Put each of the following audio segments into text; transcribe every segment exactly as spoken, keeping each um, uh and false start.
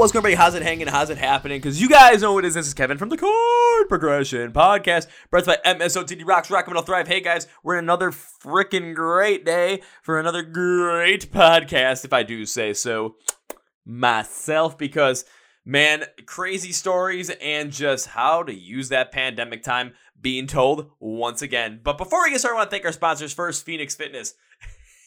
what's going on, everybody? How's it hanging? How's it happening? Because you guys know what it is. This is Kevin from the Card Progression Podcast, brought by M S O T D Rocks, Rock 'em all Thrive. Hey guys, we're in another freaking great day for another great podcast, if I do say so myself, because man, crazy stories and just how to use that pandemic time being told once again. But before we get started, I want to thank our sponsors first, Phoenix Fitness.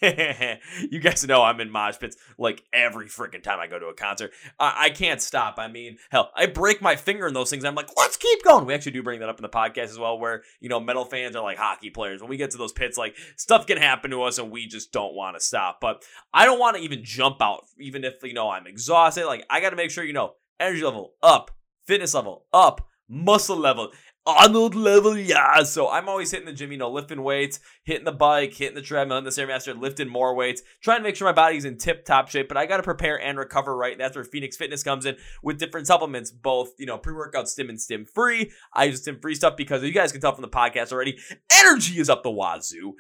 You guys know I'm in mosh pits like every freaking time I go to a concert. I-, I can't stop. I mean, hell, I break my finger in those things. I'm like, let's keep going. We actually do bring that up in the podcast as well, where, you know, metal fans are like hockey players. When we get to those pits, like, stuff can happen to us and we just don't want to stop. But I don't want to even jump out, even if, you know, I'm exhausted. Like, I got to make sure, you know, energy level up, fitness level up, muscle level Arnold level, yeah. So I'm always hitting the gym, you know, lifting weights, hitting the bike, hitting the treadmill, hitting the Stairmaster, lifting more weights, trying to make sure my body's in tip-top shape, but I got to prepare and recover right, and that's where Phoenix Fitness comes in with different supplements, both, you know, pre-workout stim and stim free. I use stim free stuff because, as you guys can tell from the podcast already, energy is up the wazoo.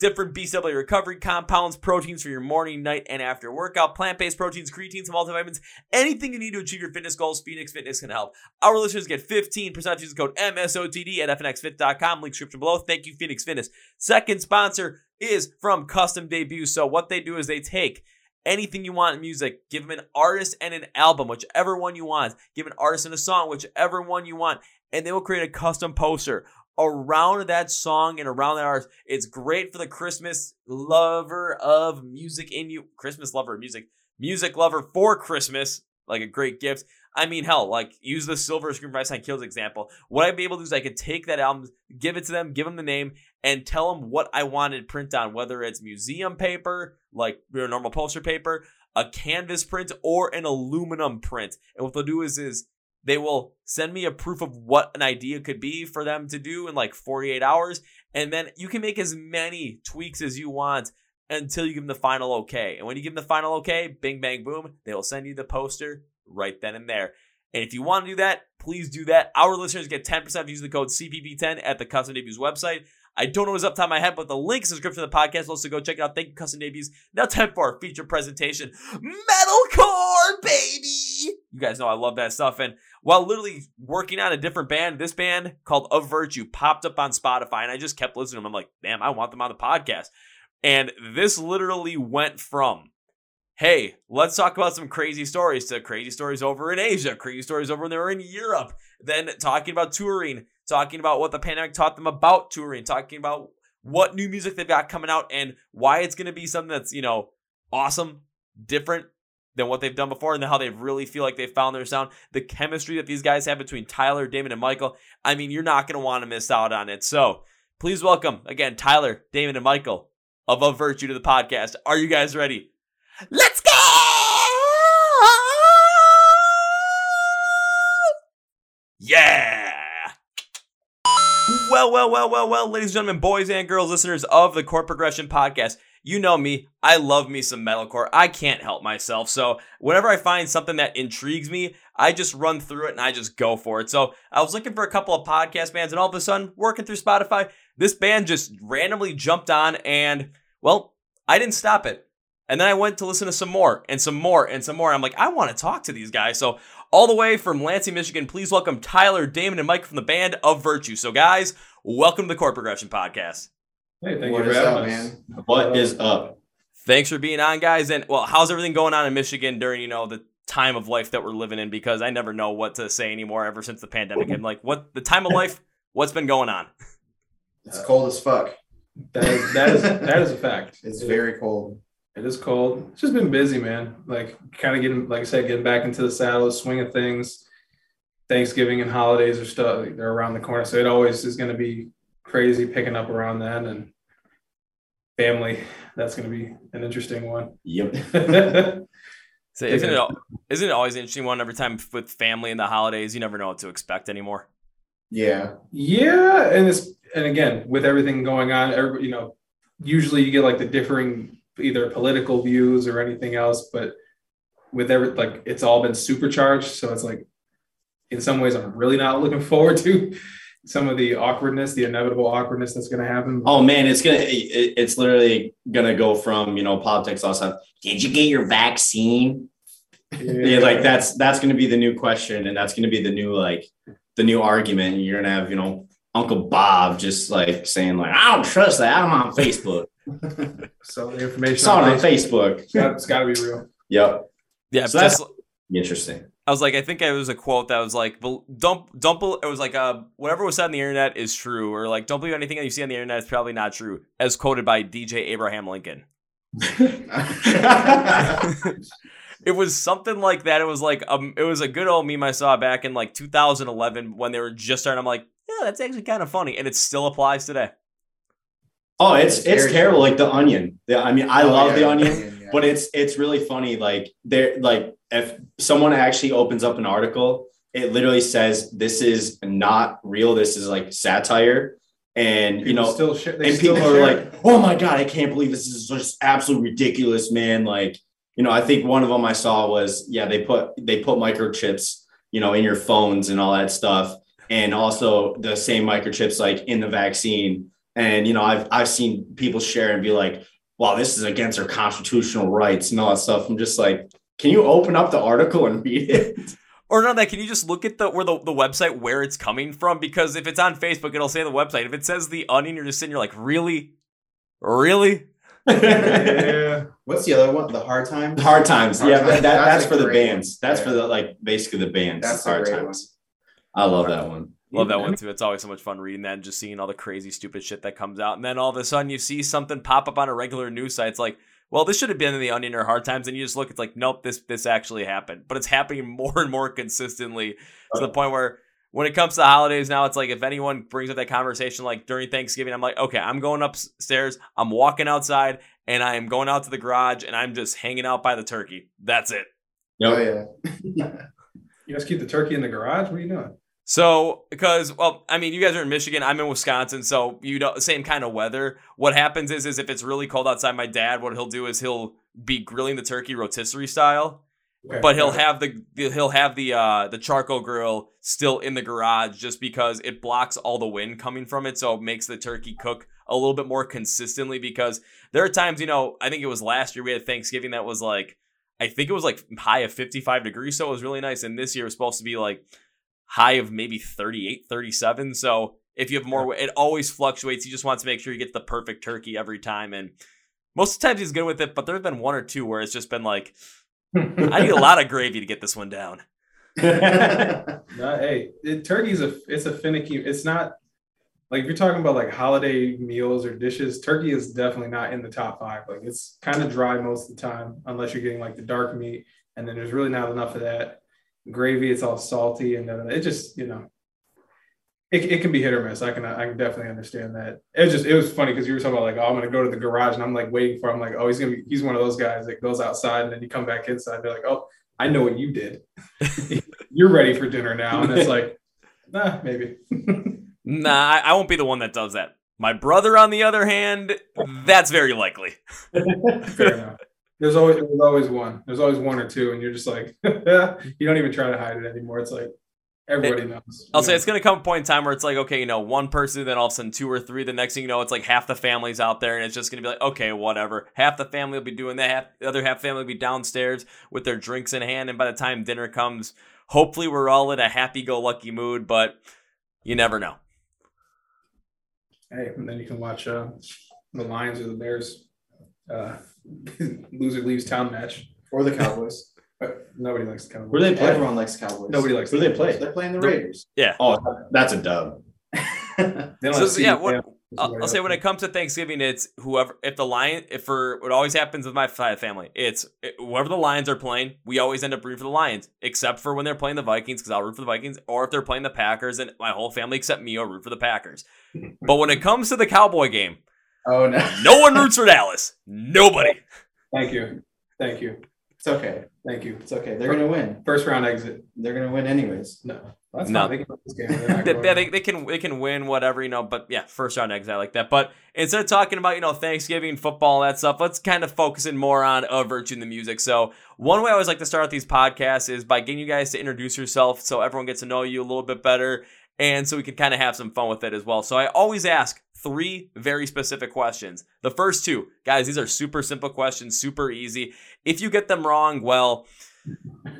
Different B C A A recovery compounds, proteins for your morning, night, and after workout, plant-based proteins, creatines, multivitamins, anything you need to achieve your fitness goals, Phoenix Fitness can help. Our listeners get fifteen percent off using code M S O T D at F N X Fit dot com. Link description below. Thank you, Phoenix Fitness. Second sponsor is from Custom Debuts. So what they do is they take anything you want in music, give them an artist and an album, whichever one you want. Give an artist and a song, whichever one you want, and they will create a custom poster around that song and around that artist. It's great for the Christmas lover of music in you. Christmas lover of music. Music lover for Christmas. Like a great gift. I mean, hell, like, use the Silver Screen for Ice Nine Kills example. What I'd be able to do is I could take that album, give it to them, give them the name, and tell them what I wanted print on, whether it's museum paper, like your normal poster paper, a canvas print, or an aluminum print. And what they'll do is, is they will send me a proof of what an idea could be for them to do in like forty-eight hours. And then you can make as many tweaks as you want until you give them the final okay. And when you give them the final okay, bing, bang, boom, they will send you the poster right then and there. And if you want to do that, please do that. Our listeners get ten percent off using the code C P P ten at the Custom Debuts website. I don't know what's up top of my head, but the link is in the description of the podcast. Also, go check it out. Thank you, Custom Debuts. Now time for our feature presentation. Metalcore, baby! You guys know I love that stuff. And while literally working on a different band, this band called Of Virtue popped up on Spotify, and I just kept listening to them. I'm like, damn, I want them on the podcast. And this literally went from, hey, let's talk about some crazy stories, to crazy stories over in Asia, crazy stories over when they were in Europe, then talking about touring, talking about what the pandemic taught them about touring, talking about what new music they've got coming out and why it's going to be something that's, you know, awesome, different than what they've done before, and how they really feel like they found their sound. The chemistry that these guys have between Tyler, Damon, and Michael, I mean, you're not going to want to miss out on it. So please welcome, again, Tyler, Damon, and Michael of A Virtue to the podcast. Are you guys ready? Let's go! Yeah! Well, well, well, well, well, ladies and gentlemen, boys and girls, listeners of the Chord Progression Podcast. You know me. I love me some metalcore. I can't help myself. So whenever I find something that intrigues me, I just run through it and I just go for it. So I was looking for a couple of podcast bands, and all of a sudden, working through Spotify, this band just randomly jumped on, and, well, I didn't stop it. And then I went to listen to some more and some more and some more. I'm like, I want to talk to these guys. So all the way from Lansing, Michigan, please welcome Tyler, Damon, and Mike from the band Of Virtue. So guys, welcome to the Chord Progression Podcast. Hey, thank what you for having us. Man? What is up? Thanks for being on, guys. And, well, how's everything going on in Michigan during, you know, the time of life that we're living in? Because I never know what to say anymore ever since the pandemic. I'm like, what the time of life? What's been going on? It's cold as fuck. That is that is, that is a fact. It's it very is. cold. It is cold. It's just been busy, man. Like, kind of getting, like I said, getting back into the saddle, the swing of things. Thanksgiving and holidays are stuff. Like, they're around the corner, so it always is going to be crazy picking up around that, and family, that's going to be an interesting one. Yep. So isn't it isn't it always an interesting one every time with family and the holidays? You never know what to expect anymore. Yeah. Yeah, and it's and again, with everything going on, everybody, you know, usually you get like the differing either political views or anything else, but with every like it's all been supercharged, so it's like in some ways I'm really not looking forward to some of the awkwardness, the inevitable awkwardness that's going to happen. Oh man, it's going to, it's literally going to go from, you know, politics, all stuff. Did you get your vaccine? Yeah. yeah, like that's that's going to be the new question, and that's going to be the new like the new argument. And you're going to have, you know, Uncle Bob just like saying like, I don't trust that. I'm on Facebook. So the information it's on, on Facebook, Facebook. It's got to be real. Yep. Yeah. So that's interesting. I was like, I think it was a quote that was like, don't, don't, it was like, uh, whatever was said on the internet is true, or like, don't believe anything that you see on the internet is probably not true, as quoted by D J Abraham Lincoln. It was something like that. It was like, um, it was a good old meme I saw back in like two thousand eleven when they were just starting. I'm like, yeah, that's actually kind of funny. And it still applies today. Oh, it's, it's, it's terrible. True. Like The Onion. The, I mean, I oh, love yeah, The Onion. Yeah. But it's it's really funny. Like there, like if someone actually opens up an article, it literally says this is not real. This is like satire, and people you know, still share, they and still people share. Are like, "Oh my god, I can't believe this is just absolutely ridiculous, man!" Like, you know, I think one of them I saw was yeah, they put they put microchips, you know, in your phones and all that stuff, and also the same microchips like in the vaccine. And you know, I've I've seen people share and be like, wow, this is against our constitutional rights and all that stuff. I'm just like, can you open up the article and read it? Or not that, can you just look at the where the, the website where it's coming from? Because if it's on Facebook, it'll say the website. If it says The Onion, you're just sitting here like, really? Really? Yeah. What's the other one? The Hard Times? Hard Times. Hard yeah, times. That, that's, that's for the bands. One. That's yeah. for the, like, basically the bands. That's Hard Times. One. I love Hard. that one. Love that one too. It's always so much fun reading that and just seeing all the crazy, stupid shit that comes out. And then all of a sudden you see something pop up on a regular news site. It's like, well, this should have been in The Onion or Hard Times. And you just look, it's like, nope, this this actually happened. But it's happening more and more consistently to the point where when it comes to holidays now, it's like if anyone brings up that conversation, like during Thanksgiving, I'm like, okay, I'm going upstairs, I'm walking outside, and I am going out to the garage, and I'm just hanging out by the turkey. That's it. Oh, yeah. You guys keep the turkey in the garage? What are you doing? So, because, well, I mean, you guys are in Michigan, I'm in Wisconsin, so you know, same kind of weather. What happens is, is if it's really cold outside, my dad, what he'll do is he'll be grilling the turkey rotisserie style, okay. but he'll have the he'll have the uh, the charcoal grill still in the garage just because it blocks all the wind coming from it, so it makes the turkey cook a little bit more consistently. Because there are times, you know, I think it was last year we had Thanksgiving that was like, I think it was like high of fifty-five degrees, so it was really nice. And this year it was supposed to be like high of maybe thirty-eight, thirty-seven. So if you have more, it always fluctuates. He just wants to make sure you get the perfect turkey every time. And most of the times he's good with it, but there have been one or two where it's just been like, I need a lot of gravy to get this one down. No, hey, it, turkey's a, it's a finicky, it's not like if you're talking about like holiday meals or dishes, turkey is definitely not in the top five. Like it's kind of dry most of the time, unless you're getting like the dark meat. And then there's really not enough of that. Gravy, it's all salty, and then it just, you know, it it can be hit or miss. I can I can definitely understand that. It was just it was funny because you were talking about like, oh, I'm gonna go to the garage, and I'm like waiting for him, like, oh, he's gonna be he's one of those guys that goes outside and then you come back inside and they're like, oh, I know what you did. You're ready for dinner now. And it's like, nah, maybe. nah, I, I won't be the one that does that. My brother, on the other hand, that's very likely. Fair enough. There's always there's always one. There's always one or two, and you're just like, you don't even try to hide it anymore. It's like everybody it, knows. I'll know. say it's gonna come a point in time where it's like, okay, you know, one person, then all of a sudden two or three. The next thing you know, it's like half the family's out there, and it's just gonna be like, okay, whatever. Half the family will be doing that, half the other half family will be downstairs with their drinks in hand, and by the time dinner comes, hopefully we're all in a happy-go-lucky mood, but you never know. Hey, and then you can watch uh, the Lions or the Bears. Uh, loser leaves town match. Or the Cowboys. Nobody likes the Cowboys. Where they play? Everyone likes the Cowboys. Nobody likes Where the they play? They're playing the Raiders. Yeah. Oh, that's a dub. so, yeah, what, I'll, I'll say when it comes to Thanksgiving, it's whoever, if the Lions, if for what always happens with my family, it's it, whoever the Lions are playing, we always end up rooting for the Lions, except for when they're playing the Vikings, because I'll root for the Vikings, or if they're playing the Packers, and my whole family except me will root for the Packers. But when it comes to the Cowboy game, oh no! No one roots for Dallas. Nobody. Thank you. Thank you. It's okay. Thank you. It's okay. They're going to win. First round exit. They're going to win anyways. No, that's no. Not. They can win this game. They, they, they, they can. They can win whatever, you know. But yeah, first round exit. I like that. But instead of talking about, you know, Thanksgiving, football, that stuff, let's kind of focus in more on Of Virtue and the music. So one way I always like to start out these podcasts is by getting you guys to introduce yourself, so everyone gets to know you a little bit better. And so we can kind of have some fun with it as well. So I always ask three very specific questions. The first two, guys, these are super simple questions, super easy. If you get them wrong, well,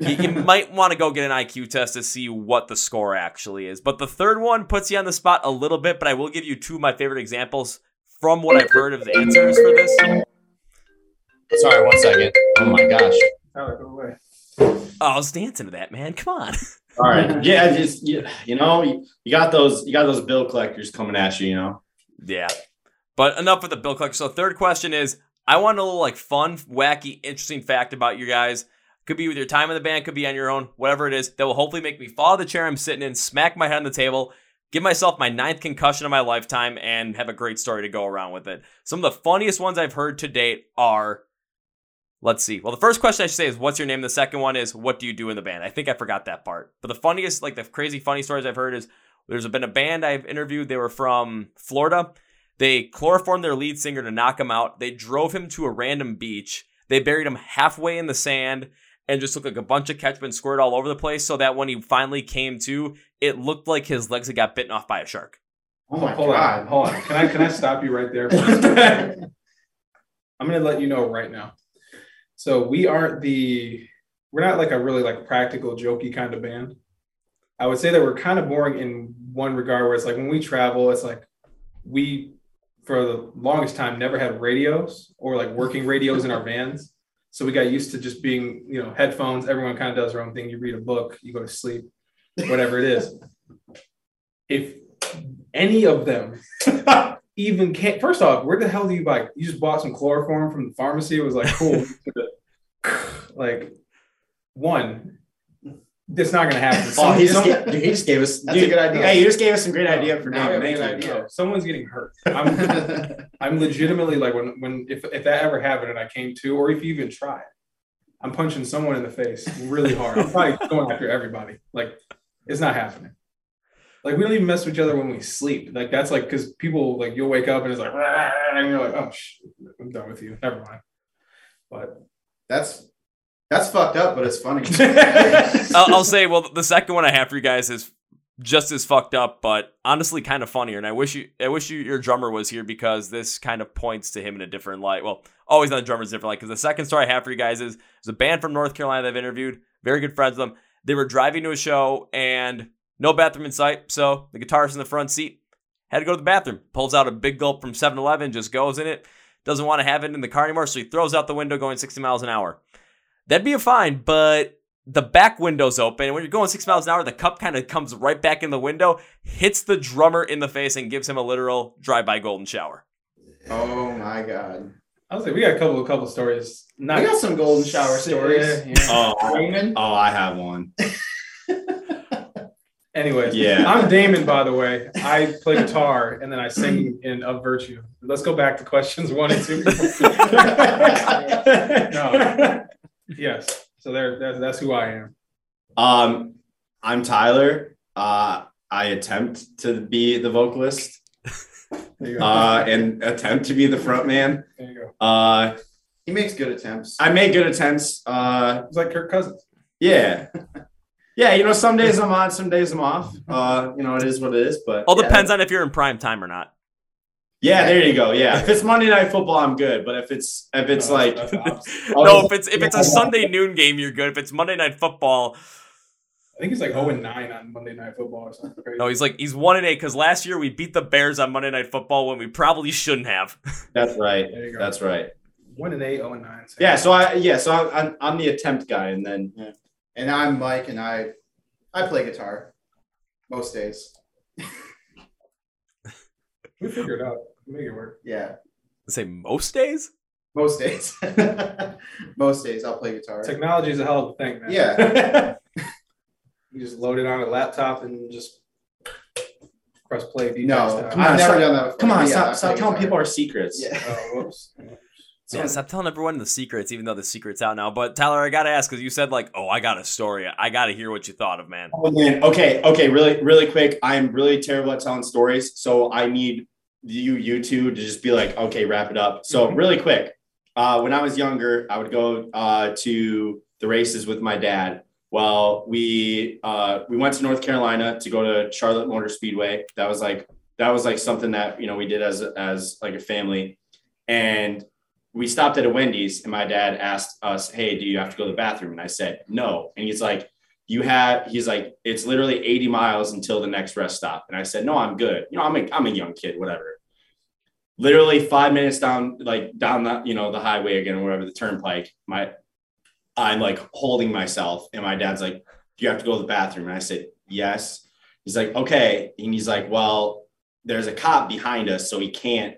you, you might want to go get an I Q test to see what the score actually is. But the third one puts you on the spot a little bit, but I will give you two of my favorite examples from what I've heard of the answers for this. Sorry, one second. Oh my gosh. Oh, go away. Oh, I was dancing to that, man. Come on. All right. Yeah, just you, you know, you, you got those you got those bill collectors coming at you, you know. Yeah. But enough with the bill collector. So third question is, I want a little like fun, wacky, interesting fact about you guys. Could be with your time in the band, could be on your own, whatever it is, that will hopefully make me fall out of the chair I'm sitting in, smack my head on the table, give myself my ninth concussion of my lifetime, and have a great story to go around with it. Some of the funniest ones I've heard to date are, let's see. Well, the first question I should say is, what's your name? The second one is, what do you do in the band? I think I forgot that part. But the funniest, like the crazy funny stories I've heard is, there's been a band I've interviewed. They were from Florida. They chloroformed their lead singer to knock him out. They drove him to a random beach. They buried him halfway in the sand and just looked like a bunch of ketchup and squirted all over the place so that when he finally came to, it looked like his legs had got bitten off by a shark. Oh, my hold God. On, hold on. Can I, can I stop you right there? I'm going to let you know right now. So we aren't the – we're not like a really like practical, jokey kind of band. I would say that we're kind of boring in one regard where it's like when we travel, it's like we, for the longest time, never had radios or like working radios in our vans. So we got used to just being, you know, headphones. Everyone kind of does their own thing. You read a book, you go to sleep, whatever it is. If any of them even can't, first off, where the hell do you buy? You just bought some chloroform from the pharmacy. It was like, cool. Like one. It's not going to happen. Oh, he, just gave, dude, he just gave us. That's dude, a good idea. Hey, you just gave us some great no, idea for now. No, someone's getting hurt. I'm, I'm legitimately like when when if if that ever happened and I came to, or if you even tried, I'm punching someone in the face really hard. I'm probably going after everybody. Like it's not happening. Like we don't even mess with each other when we sleep. Like that's like because people like you'll wake up and it's like and you're like oh sh- I'm done with you. Never mind. But that's. That's fucked up, but it's funny. I'll, I'll say, well, the second one I have for you guys is just as fucked up, but honestly kind of funnier. And I wish you, I wish you, your drummer was here because this kind of points to him in a different light. Well, always on the drummer's different light because the second story I have for you guys is there's a band from North Carolina that I've interviewed. Very good friends with them. They were driving to a show and no bathroom in sight. So the guitarist in the front seat had to go to the bathroom. Pulls out a big gulp from seven eleven, just goes in it. Doesn't want to have it in the car anymore, so he throws out the window going sixty miles an hour. That'd be fine, but the back window's open. And when you're going six miles an hour, the cup kind of comes right back in the window, hits the drummer in the face, and gives him a literal drive-by golden shower. Oh, my God. I was like, we got a couple of couple stories. Not we got some golden shower stories. Yeah. Oh, oh, I have one. Anyways, yeah. I'm Damon, by the way. I play guitar, and then I sing in Of Virtue. Let's go back to questions one and two. No. Yes. So there, that's, that's who I am. Um, I'm Tyler. Uh, I attempt to be the vocalist there you go. Uh, and attempt to be the front man. There you go. Uh, he makes good attempts. I make good attempts. Uh, it's like Kirk Cousins. Yeah. Yeah. You know, some days I'm on, some days I'm off. Uh, you know, it is what it is, but all yeah, depends on if you're in prime time or not. Yeah, there you go. Yeah, if it's Monday Night Football, I'm good. But if it's if it's no, like no, if it's if it's a Sunday noon game, you're good. If it's Monday Night Football, I think he's like zero and nine on Monday Night Football or something. Crazy. No, he's like he's one and eight because last year we beat the Bears on Monday Night Football when we probably shouldn't have. That's right. That's right. One and eight, zero and nine. Yeah. So I yeah. So I, I'm I'm the attempt guy, and then yeah. And I'm Mike, and I I play guitar most days. We figure it out. We make it work. Yeah. I say most days? Most days. Most days I'll play guitar. Technology is a hell of a thing, man. Yeah. You just load it on a laptop and just press play. D J no. I've never stop, done that before. Come on. Yeah, stop stop telling guitar. People our secrets. Yeah. Oh, whoops. So, yeah, stop telling everyone the secrets, even though the secret's out now. But Tyler, I got to ask, because you said like, oh, I got a story. I got to hear what you thought of, man. Oh, man. Okay. Okay. Really, really quick. I'm really terrible at telling stories. So I need you, you two to just be like, okay, wrap it up. So really quick. Uh, when I was younger, I would go uh, to the races with my dad. Well, we uh, we went to North Carolina to go to Charlotte Motor Speedway. That was like that was like something that, you know, we did as as like a family. And we stopped at a Wendy's, and my dad asked us, "Hey, do you have to go to the bathroom?" And I said, "No." And he's like, "You have?" He's like, "It's literally eighty miles until the next rest stop." And I said, "No, I'm good. You know, I'm a I'm a young kid, whatever." Literally five minutes down, like down the, you know, the highway again, or whatever, the turnpike, my, I'm like holding myself. And my dad's like, "Do you have to go to the bathroom?" And I said, "Yes." He's like, "Okay." And he's like, "Well, there's a cop behind us. So we can't,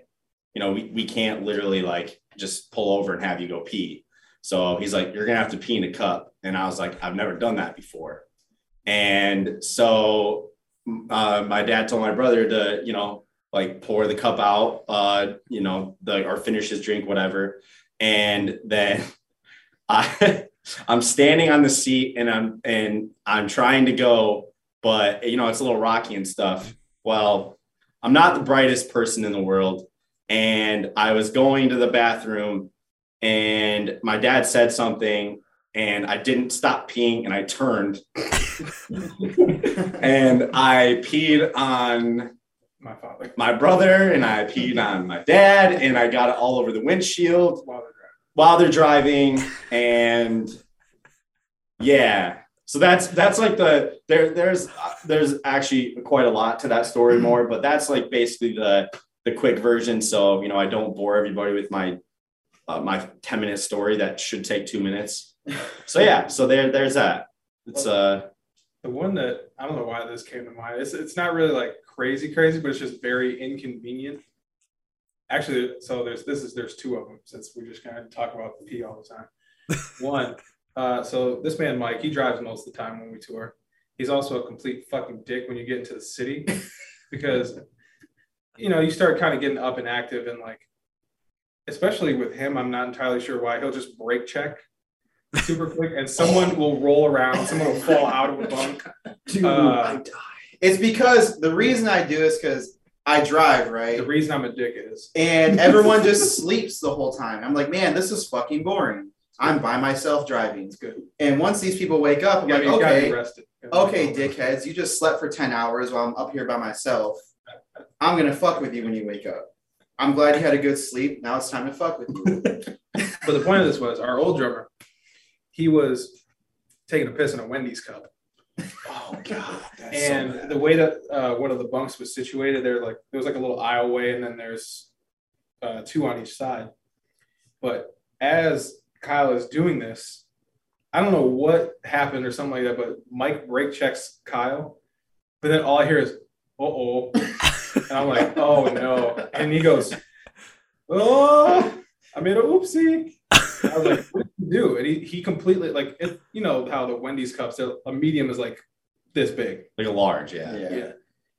you know, we, we can't literally like just pull over and have you go pee." So he's like, "You're going to have to pee in a cup." And I was like, "I've never done that before." And so uh, my dad told my brother to, you know, like pour the cup out, uh, you know, the, or finish his drink, whatever. And then I, I'm standing on the seat and I'm, and I'm trying to go, but you know, it's a little rocky and stuff. Well, I'm not the brightest person in the world. And I was going to the bathroom and my dad said something and I didn't stop peeing and I turned and I peed on my father, my brother, and I peed on my dad, and I got it all over the windshield while they're driving. While they're driving, and yeah, so that's that's like the there there's there's actually quite a lot to that story more, but that's like basically the the quick version. So you know, I don't bore everybody with my uh, my ten minute story that should take two minutes. So yeah, so there there's that. It's uh the one that I don't know why this came to mind. It's it's not really like crazy, crazy, but it's just very inconvenient. Actually, so there's this is there's two of them, since we just kind of talk about the pee all the time. One, uh, so this man Mike, he drives most of the time when we tour. He's also a complete fucking dick when you get into the city, because you know you start kind of getting up and active, and like especially with him, I'm not entirely sure why, he'll just brake check super quick, and someone will roll around, someone will fall out of a bunk. Dude, uh, I die. It's because the reason I do is because I drive, right? The reason I'm a dick is. And everyone just sleeps the whole time. I'm like, man, this is fucking boring. I'm by myself driving. It's good. And once these people wake up, I'm yeah, like, okay, okay, dickheads, you just slept for ten hours while I'm up here by myself. I'm going to fuck with you when you wake up. I'm glad you had a good sleep. Now it's time to fuck with you. But the point of this was, our old drummer, he was taking a piss in a Wendy's cup. Oh god! That's and so the way that uh, one of the bunks was situated, there like there was like a little aisleway, and then there's uh, two on each side. But as Kyle is doing this, I don't know what happened or something like that, but Mike brake checks Kyle, but then all I hear is "uh oh," and I'm like, "Oh no!" And he goes, "Oh, I made a oopsie." I was like, "What did you do?" And he, he completely, like, it, you know how the Wendy's cups, a medium is like this big. Like a large, yeah. yeah. Yeah.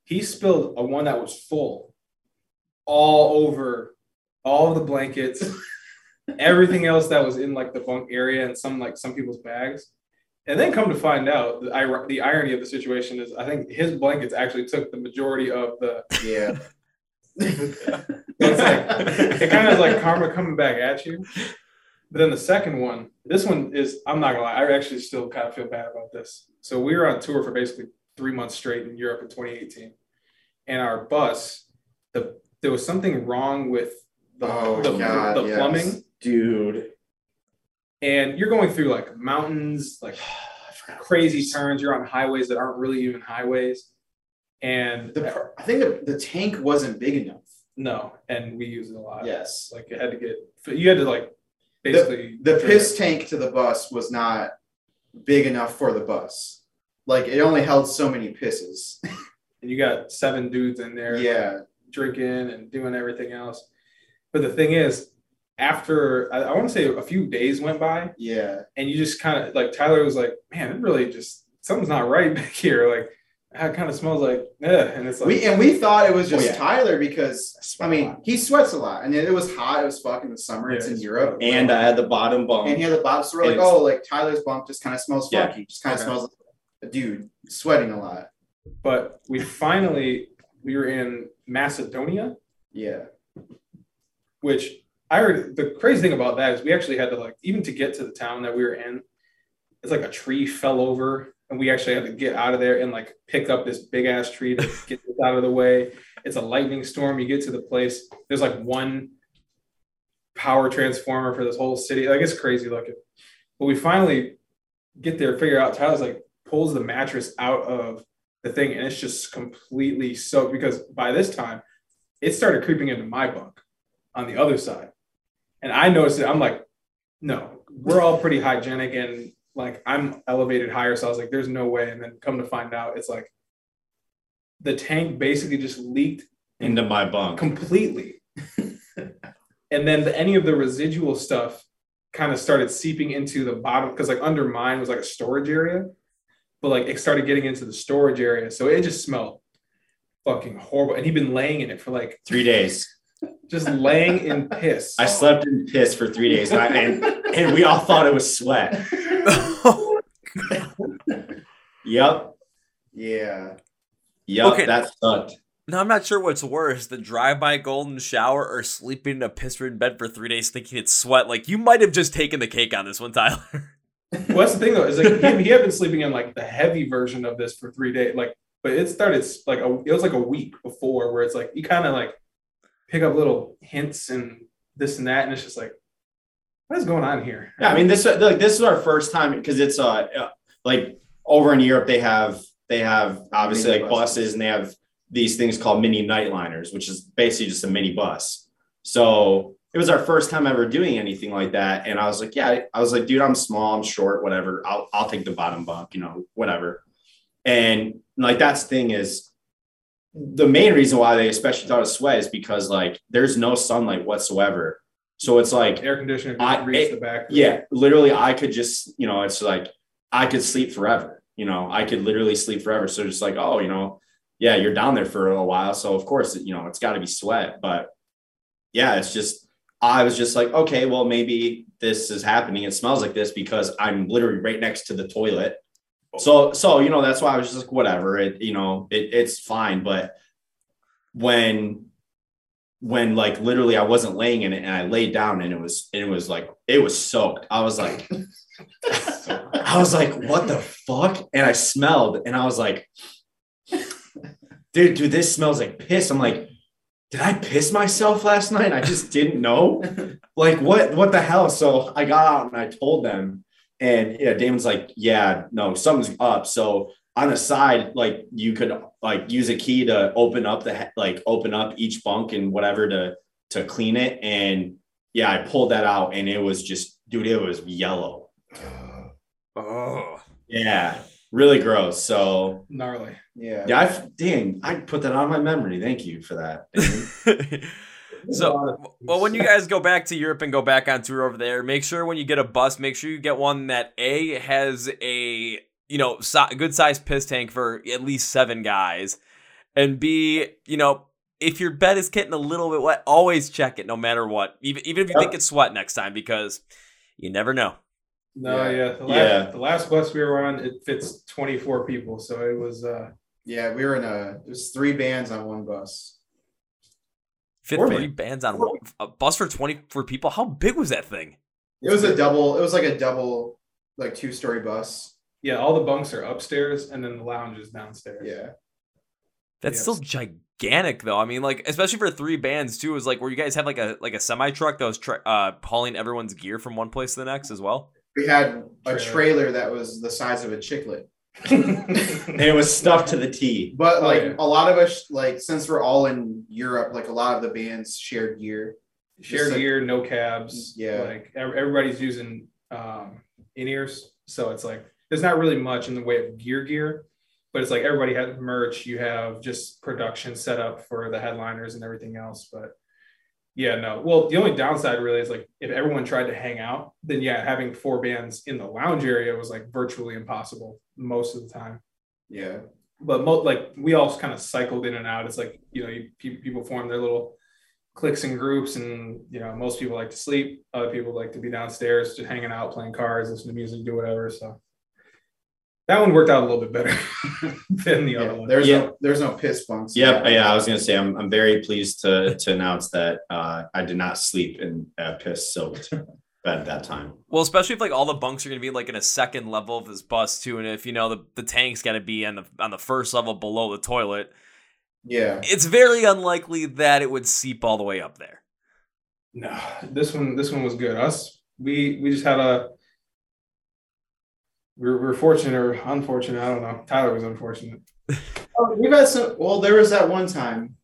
He spilled a one that was full all over all the blankets, everything else that was in like the bunk area, and some like some people's bags. And then come to find out, the, the irony of the situation is I think his blankets actually took the majority of the... Yeah. It's like, it kind of is like karma coming back at you. But then the second one, this one is, I'm not gonna lie, I actually still kind of feel bad about this. So we were on tour for basically three months straight in Europe in twenty eighteen. And our bus, the there was something wrong with the, oh, the, God, the yes. plumbing. Dude. And you're going through like mountains, like crazy turns. You're on highways that aren't really even highways. And the, I think the, the tank wasn't big enough. No, and we use it a lot. Yes. Like it had to get, you had to like, basically the, the piss tank to the bus was not big enough for the bus. Like it only held so many pisses. And you got seven dudes in there. Yeah. Like, drinking and doing everything else. But the thing is, after, I, I want to say a few days went by. Yeah. And you just kind of like, Tyler was like, man, it really just, something's not right back here. Like it kind of smells like, eh. And it's like, we, and we thought it was just oh, yeah. Tyler because, I, I mean, he sweats a lot. And it was hot. It was fucking the summer. Yeah, it's in Europe. And I had the bottom bump. And he had the bottom. So we're and like, oh, like Tyler's bump just kind of smells yeah. funky. Just kind of okay. smells like a dude sweating a lot. But we finally, we were in Macedonia. Yeah. Which I heard the crazy thing about that is we actually had to like, even to get to the town that we were in, it's like a tree fell over, and we actually had to get out of there and like pick up this big ass tree to get this out of the way. It's a lightning storm. You get to the place, there's like one power transformer for this whole city. Like, it's crazy looking. But we finally get there, figure out, Tyler's like pulls the mattress out of the thing, and it's just completely soaked, because by this time it started creeping into my bunk on the other side. And I noticed it. I'm like, no, we're all pretty hygienic, and like I'm elevated higher. So I was like, there's no way. And then come to find out, it's like the tank basically just leaked into my bunk completely. And then the, any of the residual stuff kind of started seeping into the bottom, because like under mine was like a storage area, but like it started getting into the storage area. So it just smelled fucking horrible. And he'd been laying in it for like three days, just laying in piss. I slept in piss for three days and, I, and, and we all thought it was sweat. Yep. Yeah. Yep. Okay. That sucked. Now, I'm not sure what's worse, the drive-by golden shower or sleeping in a piss-ridden bed for three days thinking it's sweat. Like, you might have just taken the cake on this one, Tyler. Well, that's the thing, though, is like he, he had been sleeping in, like, the heavy version of this for three days. Like, but it started, like, a, it was, like, a week before where it's, like, you kind of, like, pick up little hints and this and that, and it's just, like, what is going on here? Yeah, I mean, this, like, this is our first time because it's, uh, like, over in Europe, they have, they have, obviously, like, buses, and they have these things called mini nightliners, which is basically just a mini bus. So it was our first time ever doing anything like that. And I was like, yeah, I was like, dude, I'm small, I'm short, whatever. I'll, I'll take the bottom bunk, you know, whatever. And like, that's the thing is the main reason why they especially thought of sweat is because like, there's no sunlight whatsoever. So it's like air conditioning. I, reach it, the back. Yeah. Literally. I could just, you know, it's like, I could sleep forever. You know, I could literally sleep forever. So just like, oh, you know, yeah, you're down there for a while. So of course, you know, it's gotta be sweat, but yeah, it's just, I was just like, okay, well, maybe this is happening. It smells like this because I'm literally right next to the toilet. So, so, you know, that's why I was just like, whatever, it, you know, it, it's fine. But when, when like literally I wasn't laying in it and I laid down and it was, and it was like, it was soaked. I was like, I was like, what the fuck? And I smelled and I was like, Dude, dude, this smells like piss. I'm like, did I piss myself last night? I just didn't know. Like, what, what the hell? So I got out and I told them, and yeah, Damon's like, yeah, no, something's up. So on the side, like you could like use a key to open up the, like open up each bunk and whatever to, to clean it. And yeah, I pulled that out and it was just, dude, it was yellow. Oh yeah. Really gross. So gnarly. Yeah. Yeah. I've, dang, I put that on my memory. Thank you for that. So, well, when you guys go back to Europe and go back on tour over there, make sure when you get a bus, make sure you get one that A has a, you know, so, good sized piss tank for at least seven guys, and B, you know, if your bed is getting a little bit wet, always check it no matter what, even even if you yep. think it's sweat next time, because you never know. No, yeah. yeah. The last yeah. the last bus we were on, it fits twenty-four people. So it was uh yeah, we were in a it was three bands on one bus. Fit Four three band. bands on Four. one a bus for twenty-four people. How big was that thing? It was a double, it was like a double like two-story bus. Yeah, all the bunks are upstairs and then the lounge is downstairs. Yeah. That's yes. still gigantic though. I mean, like, especially for three bands too, is like where you guys had like a like a semi truck that was tra- uh hauling everyone's gear from one place to the next as well. We had a trailer that was the size of a chiclet. And it was stuffed to the T. But like oh, yeah. a lot of us, like since we're all in Europe, like a lot of the bands shared gear. Shared like, gear, no cabs. Yeah. Like everybody's using um, in-ears. So it's like, there's not really much in the way of gear gear, but it's like everybody has merch. You have just production set up for the headliners and everything else. But yeah, no. Well, the only downside really is like if everyone tried to hang out, then yeah, having four bands in the lounge area was like virtually impossible most of the time. Yeah. But mo- like we all kind of cycled in and out. It's like, you know, you, people form their little cliques and groups, and you know, most people like to sleep. Other people like to be downstairs just hanging out, playing cards, listening to music, do whatever. So that one worked out a little bit better than the yeah, other one. There's yeah. no, there's no piss bunks. Yep. Yeah, I was gonna say I'm I'm very pleased to to announce that uh, I did not sleep in uh, piss soaked at that time. Well, especially if like all the bunks are going to be like in a second level of this bus too. And if, you know, the, the tank's got to be on the, on the first level below the toilet. Yeah. It's very unlikely that it would seep all the way up there. No, this one, this one was good. Us, we, we just had a, we were, we were fortunate or unfortunate. I don't know. Tyler was unfortunate. Oh, we've had some, well, there was that one time.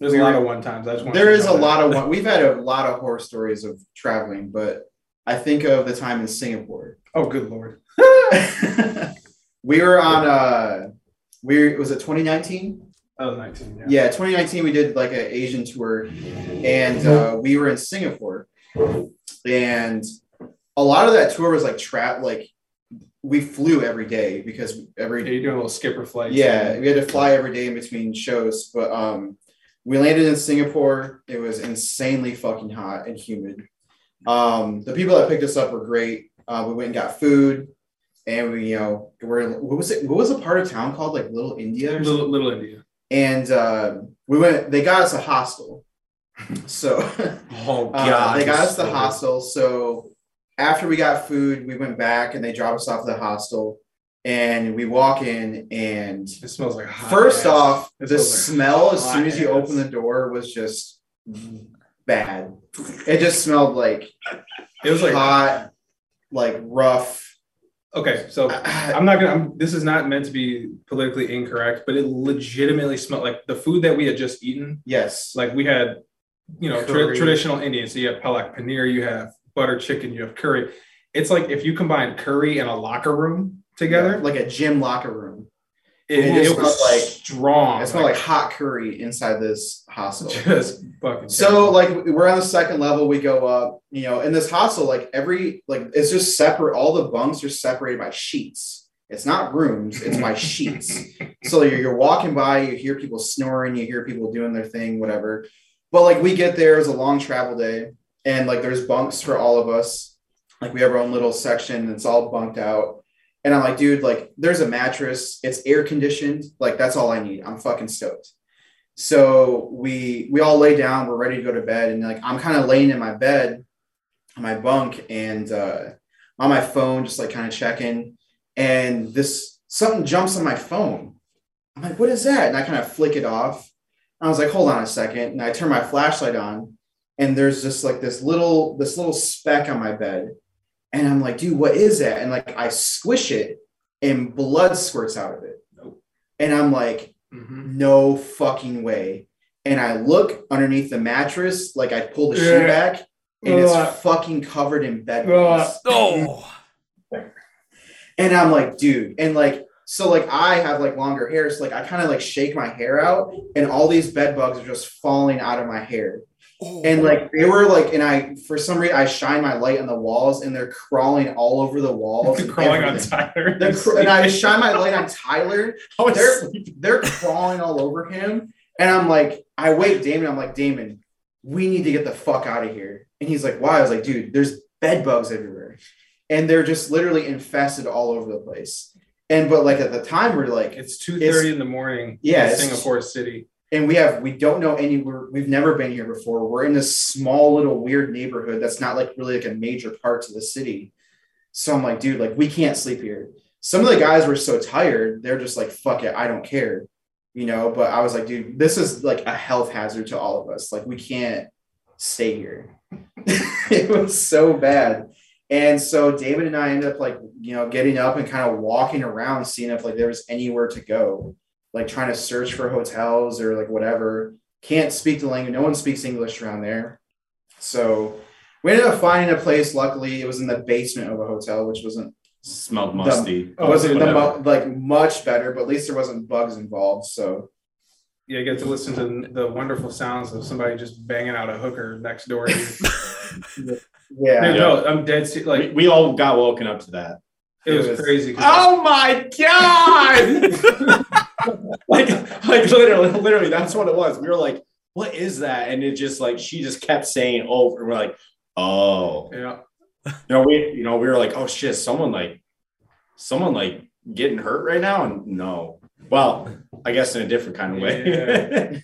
There's we a lot were, of one times. I just there is a that. lot of one. We've had a lot of horror stories of traveling, but I think of the time in Singapore. Oh, good Lord. We were on uh we was it twenty nineteen? Oh, nineteen. Yeah. yeah, twenty nineteen we did like an Asian tour, and uh, we were in Singapore, and a lot of that tour was like trap. Like we flew every day because every day yeah, you're doing a little skipper flight. Yeah, so. We had to fly every day in between shows, but um, we landed in Singapore. It was insanely fucking hot and humid. Um, the people that picked us up were great. Uh, we went and got food. And we, you know, we're what was it? What was a part of town called? Like Little India? Or Little, Little India. And uh, we went. They got us a hostel. So, oh god, uh, they got us the hostel. So after we got food, we went back and they dropped us off at the hostel. And we walk in, and it smells like hot. First ass. off, it the smell like as soon as you ass. open the door was just bad. It just smelled like it was like hot, like rough. Okay, so I'm not gonna. I'm, this is not meant to be politically incorrect, but it legitimately smelled like the food that we had just eaten. Yes, like we had, you know, tra- traditional Indian. So you have palak paneer, you have butter chicken, you have curry. It's like if you combine curry and a locker room together, yeah, like a gym locker room. It, it, it was like strong. It smelled like, like hot curry inside this hostel. Just fucking. So terrible. Like we're on the second level. We go up, you know, in this hostel, like every like it's just separate. All the bunks are separated by sheets. It's not rooms. It's by sheets. So you're, you're walking by, you hear people snoring, you hear people doing their thing, whatever. But like we get there, it was a long travel day, and like there's bunks for all of us. Like we have our own little section, and it's all bunked out. And I'm like, dude, like there's a mattress, it's air conditioned. Like that's all I need. I'm fucking stoked. So we, we all lay down, we're ready to go to bed. And like, I'm kind of laying in my bed, on my bunk and uh, on my phone, just like kind of checking. And this, something jumps on my phone. I'm like, what is that? And I kind of flick it off. And I was like, hold on a second. And I turn my flashlight on, and there's just like this little, this little speck on my bed. And I'm like, dude, what is that? And like, I squish it and blood squirts out of it. Nope. And I'm like, mm-hmm. no fucking way. And I look underneath the mattress, like I pull the yeah. sheet back and uh. it's fucking covered in bed. Uh. Oh. And I'm like, dude. And like, so like I have like longer hair. So like, I kind of like shake my hair out and all these bed bugs are just falling out of my hair. Oh. And like they were like, and I for some reason I shine my light on the walls, and they're crawling all over the walls. They're crawling everything. on Tyler. They're cr- and I shine my light on Tyler. They're sleeping. They're crawling all over him, and I'm like, I wake Damon. I'm like, Damon, we need to get the fuck out of here. And he's like, why? I was like, dude, there's bed bugs everywhere, and they're just literally infested all over the place. And but like at the time we're like, it's two thirty in the morning. Yeah, in Singapore City. And we have, we don't know any, we're, we've never been here before. We're in this small little weird neighborhood that's not like really like a major part to the city. So I'm like, dude, like we can't sleep here. Some of the guys were so tired. They're just like, fuck it. I don't care, you know? But I was like, dude, this is like a health hazard to all of us. Like we can't stay here. It was so bad. And so David and I ended up like, you know, getting up and kind of walking around, seeing if like there was anywhere to go. Like trying to search for hotels or like whatever. Can't speak the language. No one speaks English around there. So we ended up finding a place. Luckily, it was in the basement of a hotel, which wasn't smelled musty. The, oh, wasn't the, like much better, but at least there wasn't bugs involved. So yeah, you get to listen to the wonderful sounds of somebody just banging out a hooker next door to you. yeah, no, no, I'm dead. Like we, we all got woken up to that. It, it was, was crazy. Oh my god. Like, like literally, literally, that's what it was. We were like, what is that? And it just like, she just kept saying over. And we're like, oh. Yeah. You know, we, you know, we were like, oh shit, someone like, someone like getting hurt right now. And no. Well, I guess in a different kind of way. Yeah,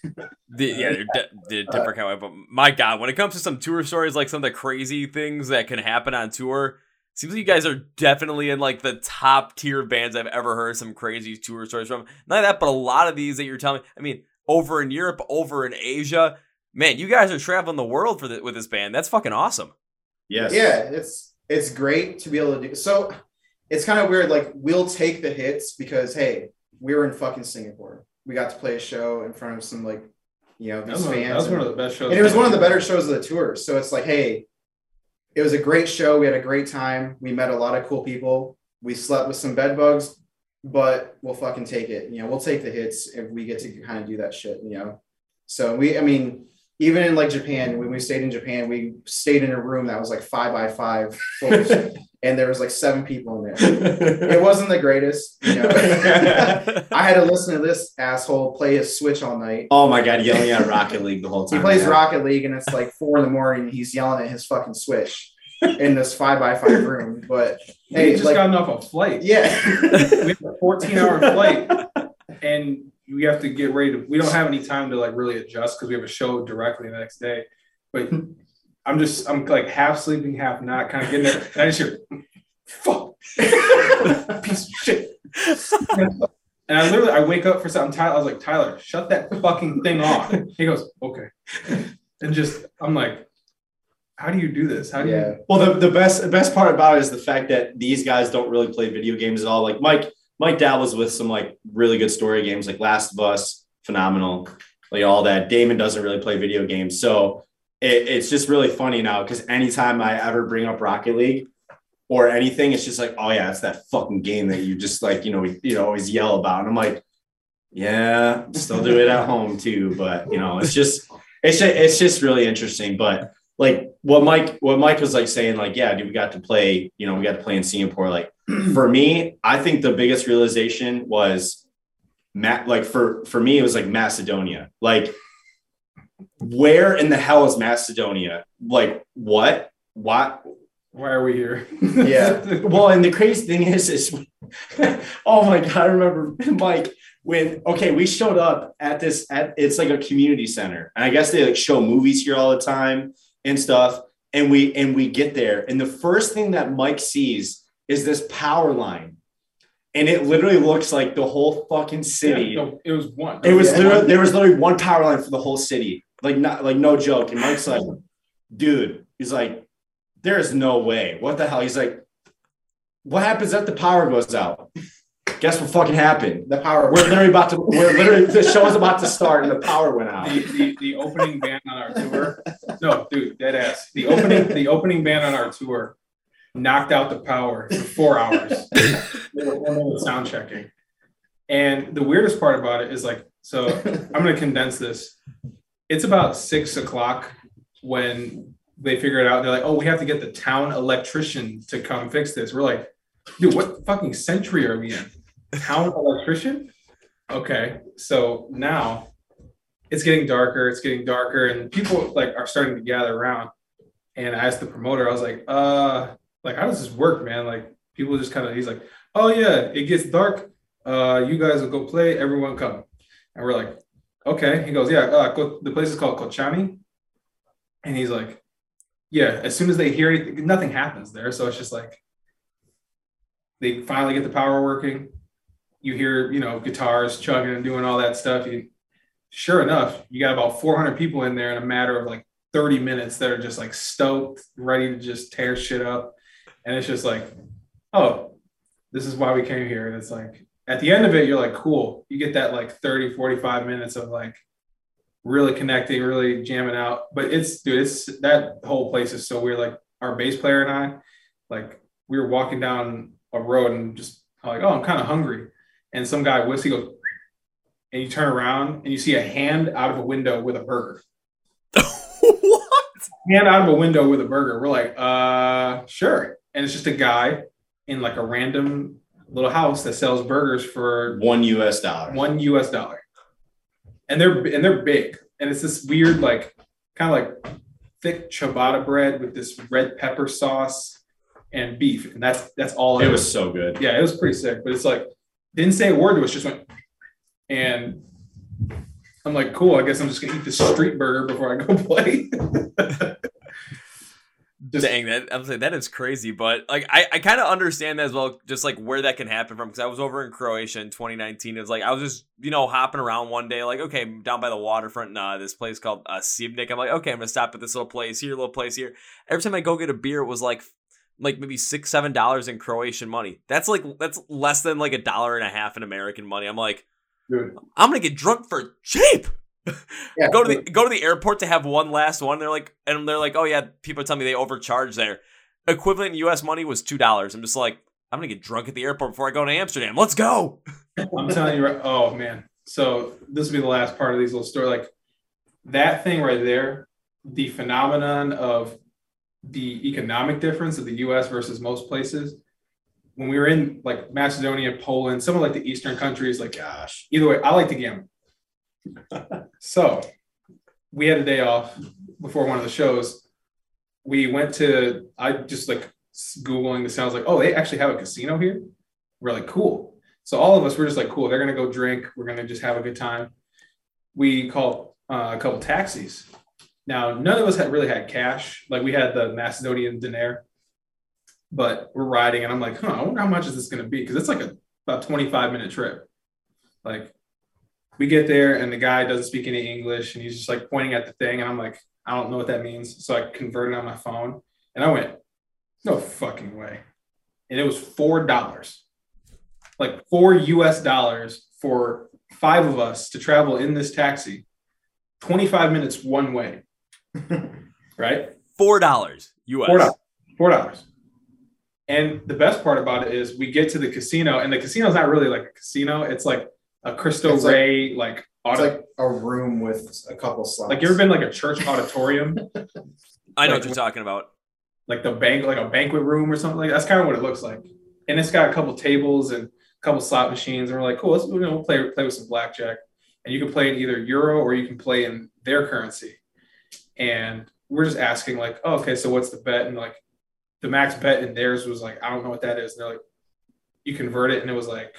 the, yeah di- the different kind of way. But my God, when it comes to some tour stories, like some of the crazy things that can happen on tour, it seems like you guys are definitely in like the top tier bands I've ever heard some crazy tour stories from. Not that, but a lot of these that you're telling me, I mean, over in Europe, over in Asia, man, you guys are traveling the world for the, with this band. That's fucking awesome. Yes. Yeah, it's it's great to be able to do. So it's kind of weird. Like, we'll take the hits because, hey, we were in fucking Singapore. We got to play a show in front of some, like, you know, these fans. That was one of the best shows. And it was one of the better shows of the tour. So it's like, hey, it was a great show. We had a great time. We met a lot of cool people. We slept with some bed bugs, but we'll fucking take it. You know, we'll take the hits if we get to kind of do that shit, you know? So we, I mean, even in like Japan, when we stayed in Japan, we stayed in a room that was like five by five. And there was like seven people in there. It wasn't the greatest. You know? I had to listen to this asshole play his Switch all night. Oh my God, yelling at Rocket League the whole time. He plays yeah. Rocket League and it's like four in the morning. He's yelling at his fucking Switch in this five by five room. But we hey, just like, gotten off a flight. Yeah. We have a fourteen hour flight and we have to get ready to, we don't have any time to like really adjust because we have a show directly the next day. But I'm just, I'm like half sleeping, half not, kind of getting there. And I just hear, fuck, piece of shit. And I literally, I wake up for something. Tyler, I was like, Tyler, shut that fucking thing off. He goes, okay. And just, I'm like, how do you do this? How do yeah. you? Well, the, the best the best part about it is the fact that these guys don't really play video games at all. Like Mike, Mike dabbles with some like really good story games, like Last of Us, phenomenal, like all that. Damon doesn't really play video games, so. It, it's just really funny now because anytime I ever bring up Rocket League or anything, it's just like, oh yeah, it's that fucking game that you just like, you know, you know, always yell about. And I'm like, yeah, still do it at home too. But you know, it's just, it's just, it's just really interesting. But like what Mike, what Mike was like saying, like, yeah, dude, we got to play, you know, we got to play in Singapore. Like for me, I think the biggest realization was Matt, like for, for me, it was like Macedonia, like, where in the hell is Macedonia? Like what? Why? Why are we here? Yeah. Well, and the crazy thing is, is oh my God, I remember Mike when okay, we showed up at this at it's like a community center, and I guess they like show movies here all the time and stuff. And we and we get there, and the first thing that Mike sees is this power line. And it literally looks like the whole fucking city. Yeah, it was one. It was yeah. literally there was literally one power line for the whole city. Like not like no joke. And Mike's like, dude, he's like, there is no way. What the hell? He's like, what happens if the power goes out? Guess what fucking happened? The power. We're literally about to. We're literally the show's about to start, and the power went out. The, the, the opening band on our tour. No, dude, dead ass. The opening the opening band on our tour. Knocked out the power for four hours. They were all sound checking. And the weirdest part about it is like, so I'm going to condense this. It's about six o'clock when they figure it out. They're like, oh, we have to get the town electrician to come fix this. We're like, dude, what fucking century are we in? Town electrician? Okay. So now it's getting darker. It's getting darker. And people like are starting to gather around. And I asked the promoter, I was like, uh, like, how does this work, man? Like, people just kind of, he's like, oh, yeah, it gets dark. Uh, you guys will go play. Everyone come. And we're like, okay. He goes, yeah, uh, go, the place is called Kochani. And he's like, yeah, as soon as they hear anything, nothing happens there. So it's just like, they finally get the power working. You hear, you know, guitars chugging and doing all that stuff. You, sure enough, you got about four hundred people in there in a matter of like thirty minutes that are just like stoked, ready to just tear shit up. And it's just like, oh, this is why we came here. And it's like, at the end of it, you're like, cool. You get that like thirty, forty-five minutes of like really connecting, really jamming out. But it's, dude, it's that whole place is so weird. Like our bass player and I, like we were walking down a road and just like, oh, I'm kind of hungry. And some guy whistles, he goes, and you turn around and you see a hand out of a window with a burger. What? Hand out of a window with a burger. We're like, uh, sure. And it's just a guy in like a random little house that sells burgers for one U S dollar. One U S dollar. And they're and they're big. And it's this weird, like kind of like thick ciabatta bread with this red pepper sauce and beef. And that's that's all it, it was. was so good. Yeah, it was pretty sick. But it's like didn't say a word to us, just went And I'm like, cool, I guess I'm just going to eat this street burger before I go play. Just, Dang, that I'm saying that is crazy, but like I, I kind of understand that as well, just like where that can happen from. Because I was over in Croatia in twenty nineteen. It was like I was just you know hopping around one day, like okay, down by the waterfront, in, uh, this place called uh, Šibenik. I'm like, okay, I'm gonna stop at this little place here, little place here. Every time I go get a beer, it was like like maybe six, seven dollars in Croatian money. That's like that's less than like a dollar and a half in American money. I'm like, dude, I'm gonna get drunk for cheap. Yeah, go to the go to the airport to have one last one. They're like, and they're like, oh yeah, people tell me they overcharge there. Equivalent U S money was two dollars. I'm just like, I'm gonna get drunk at the airport before I go to Amsterdam. Let's go. I'm telling you, right, oh man. So this will be the last part of these little stories. Like that thing right there, the phenomenon of the economic difference of the U S versus most places. When we were in like Macedonia, Poland, some of like the Eastern countries, like gosh, either way, I like to gamble. So we had a day off before one of the shows. We went to, I just like Googling this. I was like, oh, they actually have a casino here. We're like, cool. So all of us were just like, cool. They're going to go drink. We're going to just have a good time. We called uh, a couple taxis. Now, none of us had really had cash. Like we had the Macedonian dinar, but we're riding and I'm like, huh, I wonder how much is this going to be? Cause it's like a about twenty-five minute trip. Like, we get there and the guy doesn't speak any English and he's just like pointing at the thing. And I'm like, I don't know what that means. So I converted on my phone and I went, no fucking way. And it was four dollars, like four U S dollars for five of us to travel in this taxi, twenty-five minutes one way, right? four dollars U S. four dollars. four dollars. And the best part about it is we get to the casino and the casino is not really like a casino. It's like a Crystal it's Ray, like, like auto, it's like a room with a couple slots. Like you ever been like a church auditorium? I know like, what you're talking about. Like the bank, like a banquet room or something like that. That's kind of what it looks like. And it's got a couple tables and a couple slot machines. And we're like, cool, let's you know, play play with some blackjack. And you can play in either euro or you can play in their currency. And we're just asking like, oh, okay, so what's the bet? And like the max bet in theirs was like, I don't know what that is. And they're like, you convert it. And it was like,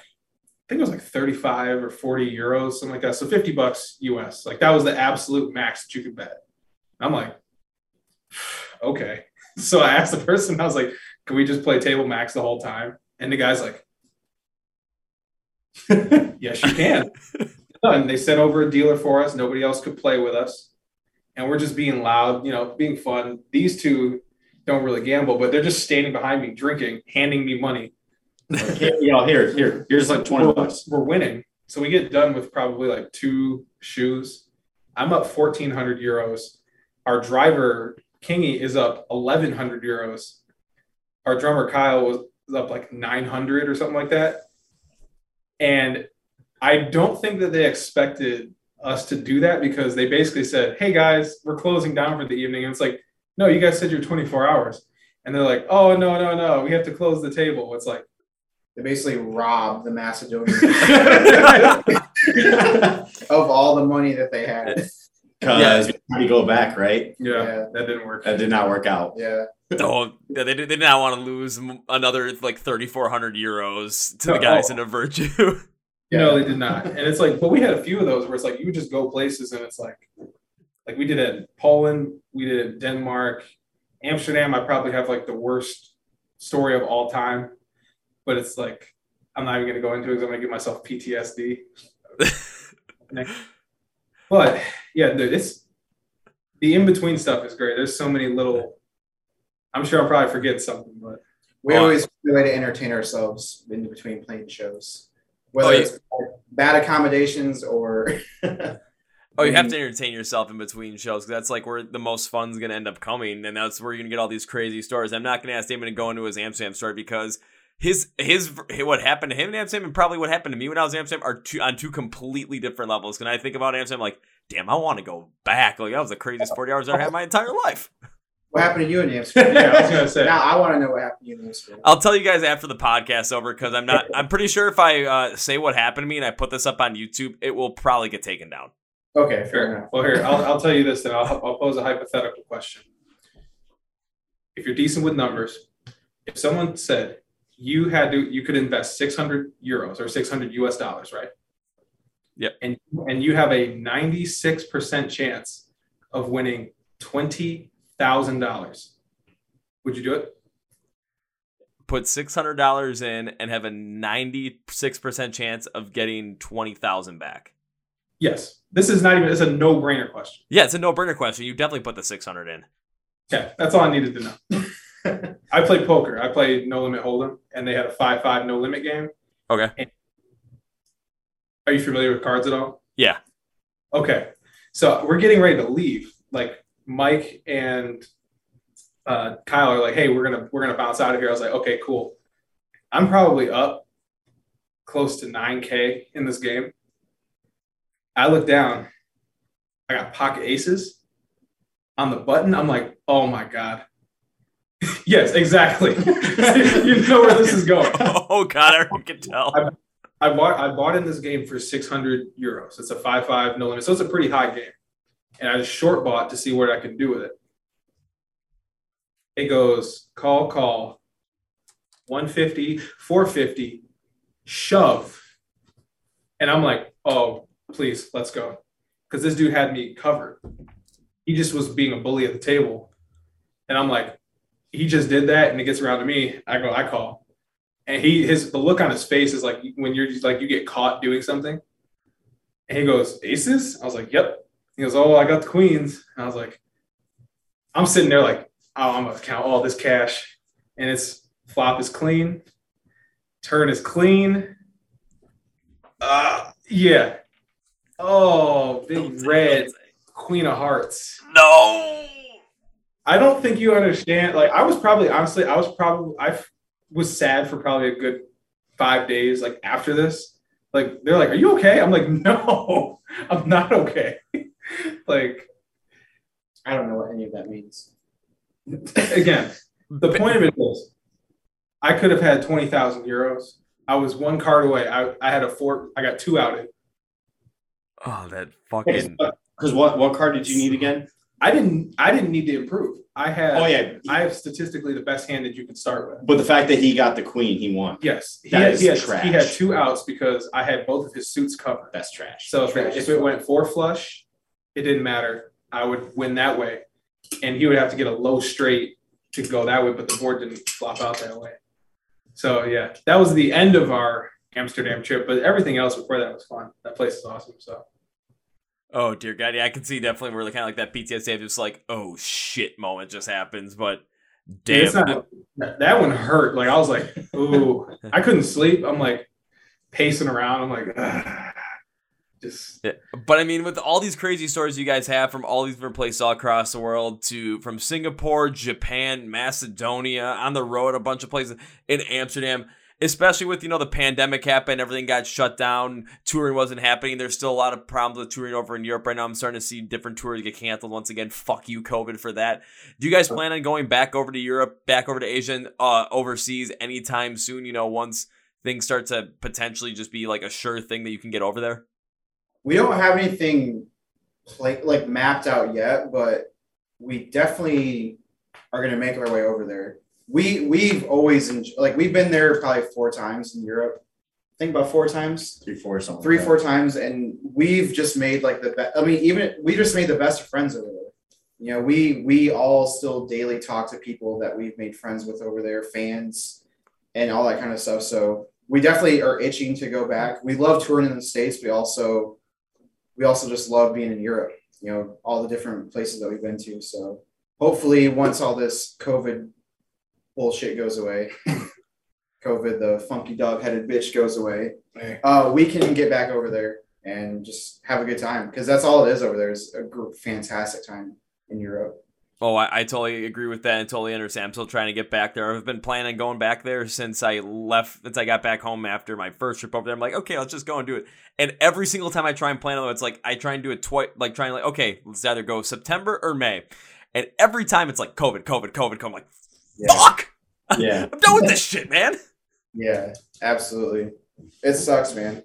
I think it was like thirty-five or forty euros, something like that. So fifty bucks U S. Like that was the absolute max that you could bet. I'm like, okay. So I asked the person, I was like, can we just play table max the whole time? And the guy's like, yes, you can. And they sent over a dealer for us. Nobody else could play with us. And we're just being loud, you know, being fun. These two don't really gamble, but they're just standing behind me, drinking, handing me money. Like, here, y'all, here, here, here's like twenty bucks. We're winning. So we get done with probably like two shoes. I'm up fourteen hundred euros. Our driver, Kingy, is up eleven hundred euros. Our drummer, Kyle, was up like nine hundred or something like that. And I don't think that they expected us to do that because they basically said, hey guys, we're closing down for the evening. And it's like, no, you guys said you're twenty-four hours. And they're like, oh, no, no, no, we have to close the table. It's like, they basically robbed the Macedonians of all the money that they had. Because yeah. We go back, right? Yeah, yeah, that didn't work. That did not work out. Yeah. Oh, yeah, they did, they did not want to lose another like thirty-four hundred euros to no, the guys oh. in a virtue. Yeah. No, they did not. And it's like, but we had a few of those where it's like you would just go places and it's like, like we did it in Poland, we did it in Denmark, Amsterdam. I probably have like the worst story of all time. But it's like, I'm not even going to go into it because I'm going to give myself P T S D. But yeah, dude, it's, the in-between stuff is great. There's so many little, I'm sure I'll probably forget something, but. We always find a way to entertain ourselves in between playing shows. Whether oh, yeah. it's bad accommodations or. Oh, you have to entertain yourself in between shows because that's like where the most fun's going to end up coming. And that's where you're going to get all these crazy stories. I'm not going to ask Damon to go into his Amsterdam story because His, his what happened to him in Amsterdam and probably what happened to me when I was in Amsterdam are two, on two completely different levels. When I think about Amsterdam, I'm like, damn, I want to go back. Like, that was the craziest forty hours I've had my entire life. What happened to you in Amsterdam? Yeah, I was going to say. Now I want to know what happened to you in Amsterdam. I'll tell you guys after the podcast's over because I'm not, I'm pretty sure if I uh, say what happened to me and I put this up on YouTube, it will probably get taken down. Okay, fair enough. Well, here, I'll, I'll tell you this then. I'll, I'll pose a hypothetical question. If you're decent with numbers, if someone said, you had to, you could invest six hundred euros or six hundred U S dollars, right? Yep. And, and you have a ninety-six percent chance of winning twenty thousand dollars. Would you do it? Put six hundred dollars in and have a ninety-six percent chance of getting twenty thousand dollars back. Yes. This is not even, it's a no-brainer question. Yeah, it's a no-brainer question. You definitely put the six hundred in. Yeah, that's all I needed to know. I played poker. I played No Limit Hold'em, and they had a five five No Limit game. Okay. And are you familiar with cards at all? Yeah. Okay. So we're getting ready to leave. Like Mike and uh, Kyle are like, hey, we're gonna we're gonna bounce out of here. I was like, okay, cool. I'm probably up close to nine K in this game. I look down. I got pocket aces on the button. I'm like, oh my God. Yes, exactly. You know where this is going. Oh God, I can tell. I, I bought I bought in this game for six hundred euros. It's a five five no limit. So it's a pretty high game. And I just short bought to see what I could do with it. It goes call, call, one fifty, four fifty, shove. And I'm like, oh, please, let's go. Because this dude had me covered. He just was being a bully at the table. And I'm like, he just did that, and it gets around to me. I go, I call. And he his the look on his face is like when you're just like you get caught doing something. And he goes, aces? I was like, yep. He goes, oh, I got the queens. And I was like, I'm sitting there like, oh, I'm going to count all this cash. And it's flop is clean. Turn is clean. Uh, yeah. Oh, big red, queen of hearts. No. I don't think you understand. Like, I was probably, honestly, I was probably, I was sad for probably a good five days, like, after this. Like, they're like, are you okay? I'm like, no, I'm not okay. Like, I don't know what any of that means. Again, the point of it is, I could have had twenty thousand euros. I was one card away. I, I had a four, I got two outed. Oh, that fucking. Because what, what card did you need again? I didn't. I didn't need to improve. I have. Oh yeah. I have statistically the best hand that you can start with. But the fact that he got the queen, he won. Yes, he that had, is he had, trash. He had two outs because I had both of his suits covered. That's trash. So trash if it went four flush, it didn't matter. I would win that way, and he would have to get a low straight to go that way. But the board didn't flop out that way. So yeah, that was the end of our Amsterdam trip. But everything else before that was fun. That place is awesome. So. Oh, dear God. Yeah, I can see definitely where really kind of like that P T S D just like, oh, shit moment just happens. But damn. Not, that one hurt. Like, I was like, ooh. I couldn't sleep. I'm like pacing around. I'm like, ah. Just. Yeah. But I mean, with all these crazy stories you guys have from all these different places all across the world to from Singapore, Japan, Macedonia, on the road, a bunch of places in Amsterdam. Especially with, you know, the pandemic happened, everything got shut down, touring wasn't happening. There's still a lot of problems with touring over in Europe right now. I'm starting to see different tours get canceled once again. Fuck you, COVID, for that. Do you guys plan on going back over to Europe, back over to Asia, and, uh, overseas anytime soon, you know, once things start to potentially just be like a sure thing that you can get over there? We don't have anything play, like mapped out yet, but we definitely are going to make our way over there. We we've always enjoyed, like we've been there probably four times in Europe. I think about four times, three four something, three like four times, and we've just made like the best. I mean, even we just made the best of friends over there. You know, we we all still daily talk to people that we've made friends with over there, fans, and all that kind of stuff. So we definitely are itching to go back. We love touring in the States. We also we also just love being in Europe. You know, all the different places that we've been to. So hopefully, once all this COVID bullshit goes away, COVID, the funky dog-headed bitch goes away, uh, we can get back over there and just have a good time, because that's all it is over there, is a group, fantastic time in Europe. Oh, I, I totally agree with that and totally understand. I'm still trying to get back there. I've been planning on going back there since I left, since I got back home after my first trip over there. I'm like, okay, let's just go and do it. And every single time I try and plan on it, it's like I try and do it twice, like trying like, okay, let's either go September or May. And every time it's like COVID, COVID, COVID, COVID. I'm like, yeah. Fuck! Yeah. I'm done with this shit, man. Yeah, absolutely. It sucks, man.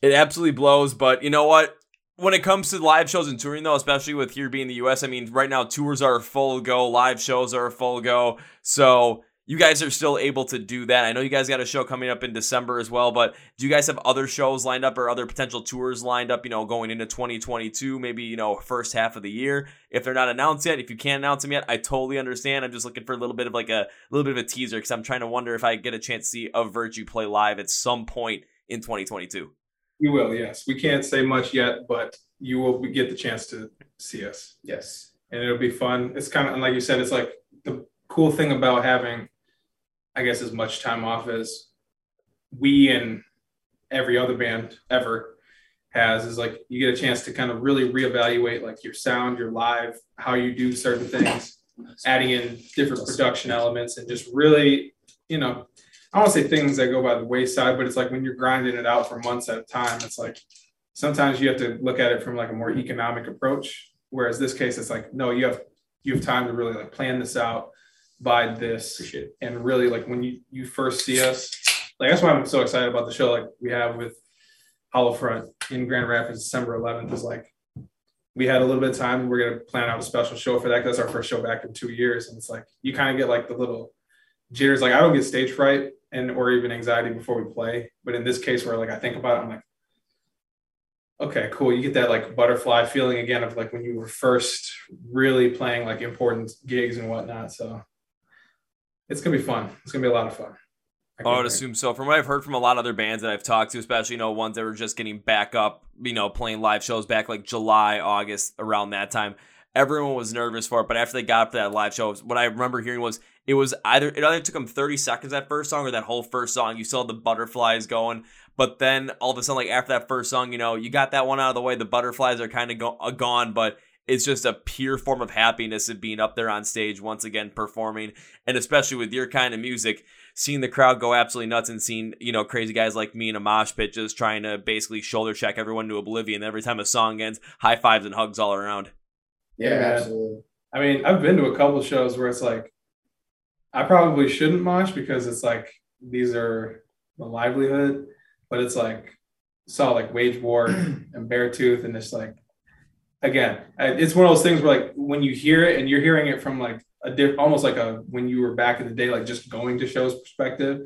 It absolutely blows, but you know what? When it comes to live shows and touring, though, especially with here being the U S, I mean, right now, tours are full go, live shows are full go, so you guys are still able to do that. I know you guys got a show coming up in December as well, but do you guys have other shows lined up or other potential tours lined up, you know, going into twenty twenty-two, maybe, you know, first half of the year? If they're not announced yet, if you can't announce them yet, I totally understand. I'm just looking for a little bit of like a little bit of a teaser because I'm trying to wonder if I get a chance to see Of Virtue play live at some point in twenty twenty-two. You will, yes. We can't say much yet, but you will get the chance to see us. Yes. And it'll be fun. It's kind of, like you said, it's like the cool thing about having, I guess, as much time off as we and every other band ever has is like you get a chance to kind of really reevaluate like your sound, your live, how you do certain things, adding in different production elements and just really, you know, I don't say things that go by the wayside, but it's like when you're grinding it out for months at a time, it's like sometimes you have to look at it from like a more economic approach. Whereas this case, it's like, no, you have you have time to really like plan this out. Buy this and really like when you you first see us, like that's why I'm so excited about the show like we have with Hollow Front in Grand Rapids December eleventh is like we had a little bit of time. We're gonna plan out a special show for that because that's our first show back in two years, and it's like you kind of get like the little jitters. Like I don't get stage fright and or even anxiety before we play, but in this case where like I think about it, I'm like, okay, cool. You get that like butterfly feeling again of like when you were first really playing like important gigs and whatnot. So it's going to be fun. It's going to be a lot of fun. I, I would assume so. From what I've heard from a lot of other bands that I've talked to, especially, you know, ones that were just getting back up, you know, playing live shows back like July, August, around that time, everyone was nervous for it. But after they got up to that live show, what I remember hearing was it was either, it either took them thirty seconds that first song or that whole first song. You saw the butterflies going. But then all of a sudden, like after that first song, you know, you got that one out of the way. The butterflies are kind of go- gone, but it's just a pure form of happiness of being up there on stage once again performing, and especially with your kind of music, seeing the crowd go absolutely nuts and seeing, you know, crazy guys like me in a mosh pit just trying to basically shoulder check everyone to oblivion. Every time a song ends, high fives and hugs all around. Yeah, absolutely. I mean, I've been to a couple shows where it's like, I probably shouldn't mosh because it's like, these are the livelihood, but it's like, saw like Wage War and Beartooth and it's like, again, it's one of those things where like when you hear it and you're hearing it from like a different, almost like a, when you were back in the day, like just going to shows perspective.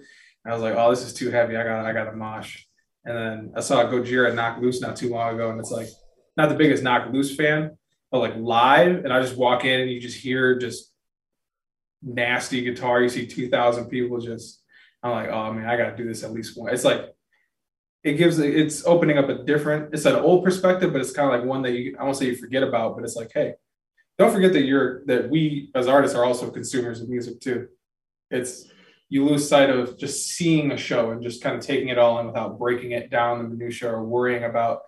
And I was like, oh, this is too heavy. I got, I got a mosh. And then I saw Gojira Knock Loose not too long ago. And it's like, not the biggest Knock Loose fan, but like live. And I just walk in and you just hear just nasty guitar. You see two thousand people just, I'm like, oh man, I got to do this at least once. It's like, it gives, it's opening up a different, it's an old perspective, but it's kind of like one that you, I won't say you forget about, but it's like, hey, don't forget that you're, that we as artists are also consumers of music too. It's, you lose sight of just seeing a show and just kind of taking it all in without breaking it down the minutia or worrying about,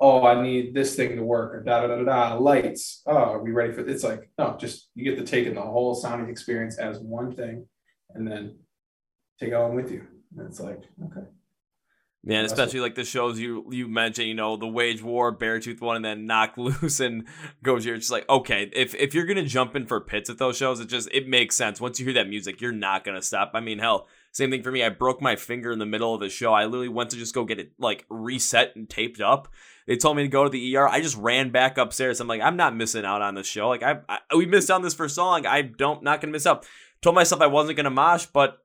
oh, I need this thing to work or da da da da lights. Oh, are we ready for it? It's like, no, just, you get to take in the whole sounding experience as one thing and then take it on with you. And it's like, okay. Man, especially like the shows you you mentioned, you know, the Wage War, Beartooth one, and then Knock Loose and Gojira. It's just like, okay, if if you're going to jump in for pits at those shows, it just, it makes sense. Once you hear that music, you're not going to stop. I mean, hell, same thing for me. I broke my finger in the middle of the show. I literally went to just go get it, like, reset and taped up. They told me to go to the E R. I just ran back upstairs. I'm like, I'm not missing out on this show. Like, I, I we missed out on this first song. I don't, not going to miss out. Told myself I wasn't going to mosh, but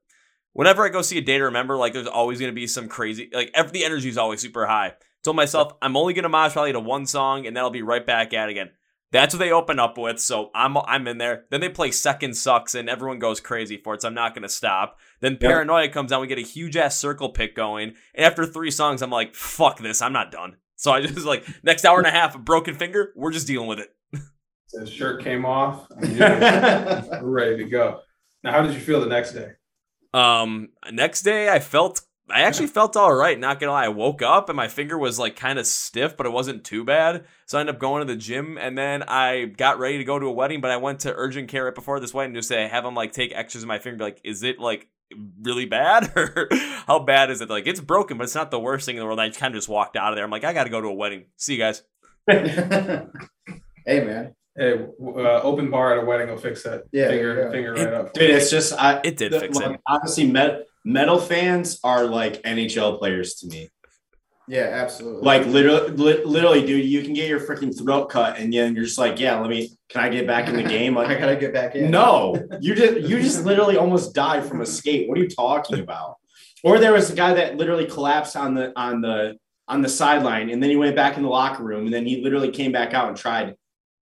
whenever I go see A Day to Remember, like, there's always going to be some crazy, like, every, the energy is always super high. Told myself, I'm only going to mosh probably to one song, and then I'll be right back at it again. That's what they open up with, so I'm I'm in there. Then they play Second Sucks, and everyone goes crazy for it, so I'm not going to stop. Then Paranoia yep. comes out, we get a huge-ass circle pick going, and after three songs, I'm like, fuck this, I'm not done. So I just, like, next hour and a half, a broken finger, we're just dealing with it. The shirt came off, I'm ready to go. Now, how did you feel the next day? Um, next day I felt, I actually felt all right. Not gonna lie. I woke up and my finger was like kind of stiff, but it wasn't too bad. So I ended up going to the gym and then I got ready to go to a wedding, but I went to urgent care right before this wedding to say, have them like take x-rays of my finger. Be like, is it like really bad or how bad is it? Like, it's broken, but it's not the worst thing in the world. I kind of just walked out of there. I'm like, I got to go to a wedding. See you guys. Hey man. Hey, uh, open bar at a wedding will fix that yeah, finger, yeah. finger right it, up. Dude, it's just I, it did the, fix like, it. Honestly, met, metal fans are like N H L players to me. Yeah, absolutely. Like literally, li- literally, dude, you can get your freaking throat cut, and then you're just like, yeah, let me. Can I get back in the game? Like, I gotta get back in. No, you just you just literally almost died from a skate. What are you talking about? Or there was a guy that literally collapsed on the on the on the sideline, and then he went back in the locker room, and then he literally came back out and tried,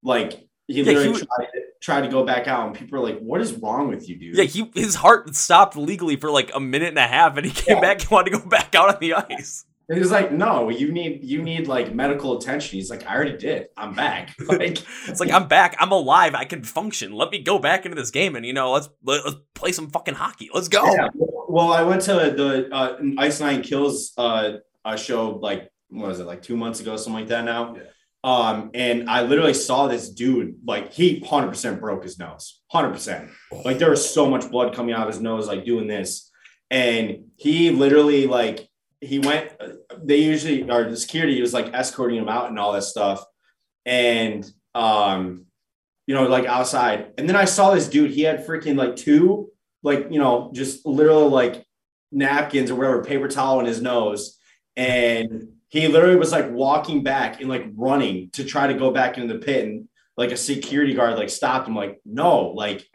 like he yeah, literally he was- tried it. Tried to go back out, and people are like, "What is wrong with you, dude?" Yeah, he his heart stopped legally for like a minute and a half, and he came yeah. back and wanted to go back out on the ice. And he was like, "No, you need you need like medical attention." He's like, "I already did. I'm back." Like, it's like I'm back. I'm alive. I can function. Let me go back into this game, and you know, let's let's play some fucking hockey. Let's go. Yeah. Well, I went to the uh, Ice Nine Kills uh, uh, show like what was it like two months ago, something like that. Now. Yeah. Um, and I literally saw this dude, like he one hundred percent broke his nose, one hundred percent. Like there was so much blood coming out of his nose, like doing this. And he literally, like he went, they usually, or the security was like escorting him out and all that stuff. And, um, you know, like outside. And then I saw this dude, he had freaking like two, like, you know, just literally like napkins or whatever, paper towel in his nose. And he literally was like walking back and like running to try to go back into the pit. And like a security guard, like stopped him. Like, no, like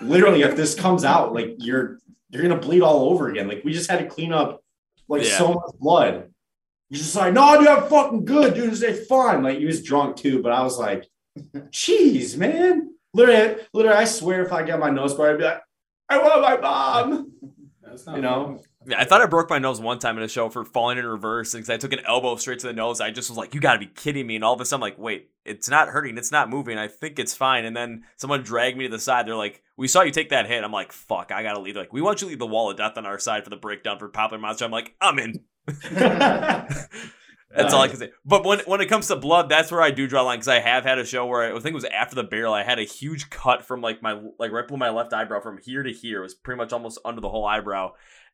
literally if this comes out, like you're, you're going to bleed all over again. Like we just had to clean up like yeah. so much blood. You're just like, no, dude, I'm fucking good, dude. This is fun. Like he was drunk too, but I was like, geez, man. Literally, literally, I swear if I got my nose barred, I'd be like, I want my mom. That's not you know? Fun. Yeah, I thought I broke my nose one time in a show for falling in reverse because I took an elbow straight to the nose. I just was like, you got to be kidding me. And all of a sudden, I'm like, wait, it's not hurting. It's not moving. I think it's fine. And then someone dragged me to the side. They're like, we saw you take that hit. I'm like, fuck, I got to leave. They're like, we want you to leave the wall of death on our side for the breakdown for Popular Monster. I'm like, I'm in. That's all I can say. But when when it comes to blood, that's where I do draw a line because I have had a show where I, I think it was after the barrel. I had a huge cut from like my like right below my left eyebrow from here to here. It was pretty much almost under the whole eyebrow.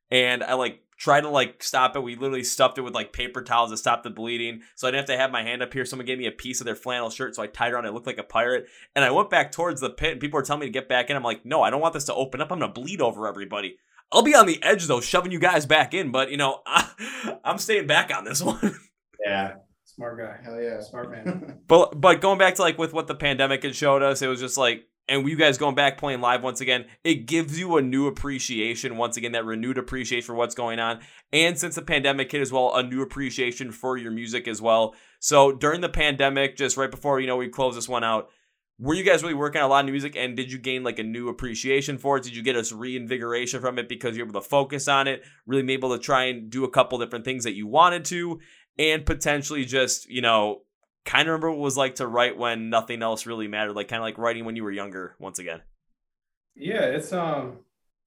And I like tried to like stop it. We literally stuffed it with like paper towels to stop the bleeding. So I didn't have to have my hand up here. Someone gave me a piece of their flannel shirt. So I tied it around. I looked like a pirate. And I went back towards the pit. And people were telling me to get back in. I'm like, no, I don't want this to open up. I'm going to bleed over everybody. I'll be on the edge though, shoving you guys back in. But, you know, I, I'm staying back on this one. Yeah. Smart guy. Hell yeah. Smart man. But, but going back to like with what the pandemic had showed us, it was just like, and you guys going back playing live once again, it gives you a new appreciation, once again, that renewed appreciation for what's going on. And since the pandemic hit as well, a new appreciation for your music as well. So during the pandemic, just right before, you know, we close this one out, were you guys really working on a lot of new music? And did you gain like a new appreciation for it? Did you get us reinvigoration from it because you're able to focus on it, really be able to try and do a couple different things that you wanted to, and potentially just, you know, kind of remember what it was like to write when nothing else really mattered, like kind of like writing when you were younger once again? Yeah, it's um,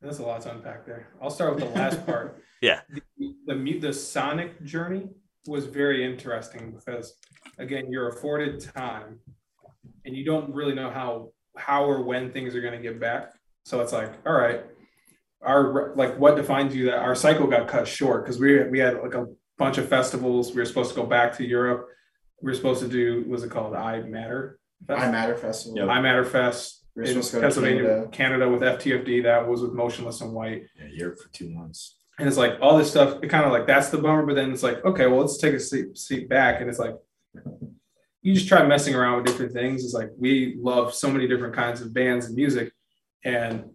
there's a lot to unpack there. I'll start with the last part. Yeah. The, the the sonic journey was very interesting because, again, you're afforded time, and you don't really know how how or when things are going to get back. So it's like, all right, our like what defines you that our cycle got cut short because we we had like a bunch of festivals. We were supposed to go back to Europe. We were supposed to do, was it called I Matter Fest? I Matter Festival. Yep. I Matter Fest we in Pennsylvania, Canada. Canada with F T F D. That was with Motionless and White. Yeah, Europe for two months. And it's like all this stuff, it kind of like, that's the bummer. But then it's like, okay, well, let's take a seat, seat back. And it's like, you just try messing around with different things. It's like, we love so many different kinds of bands and music. And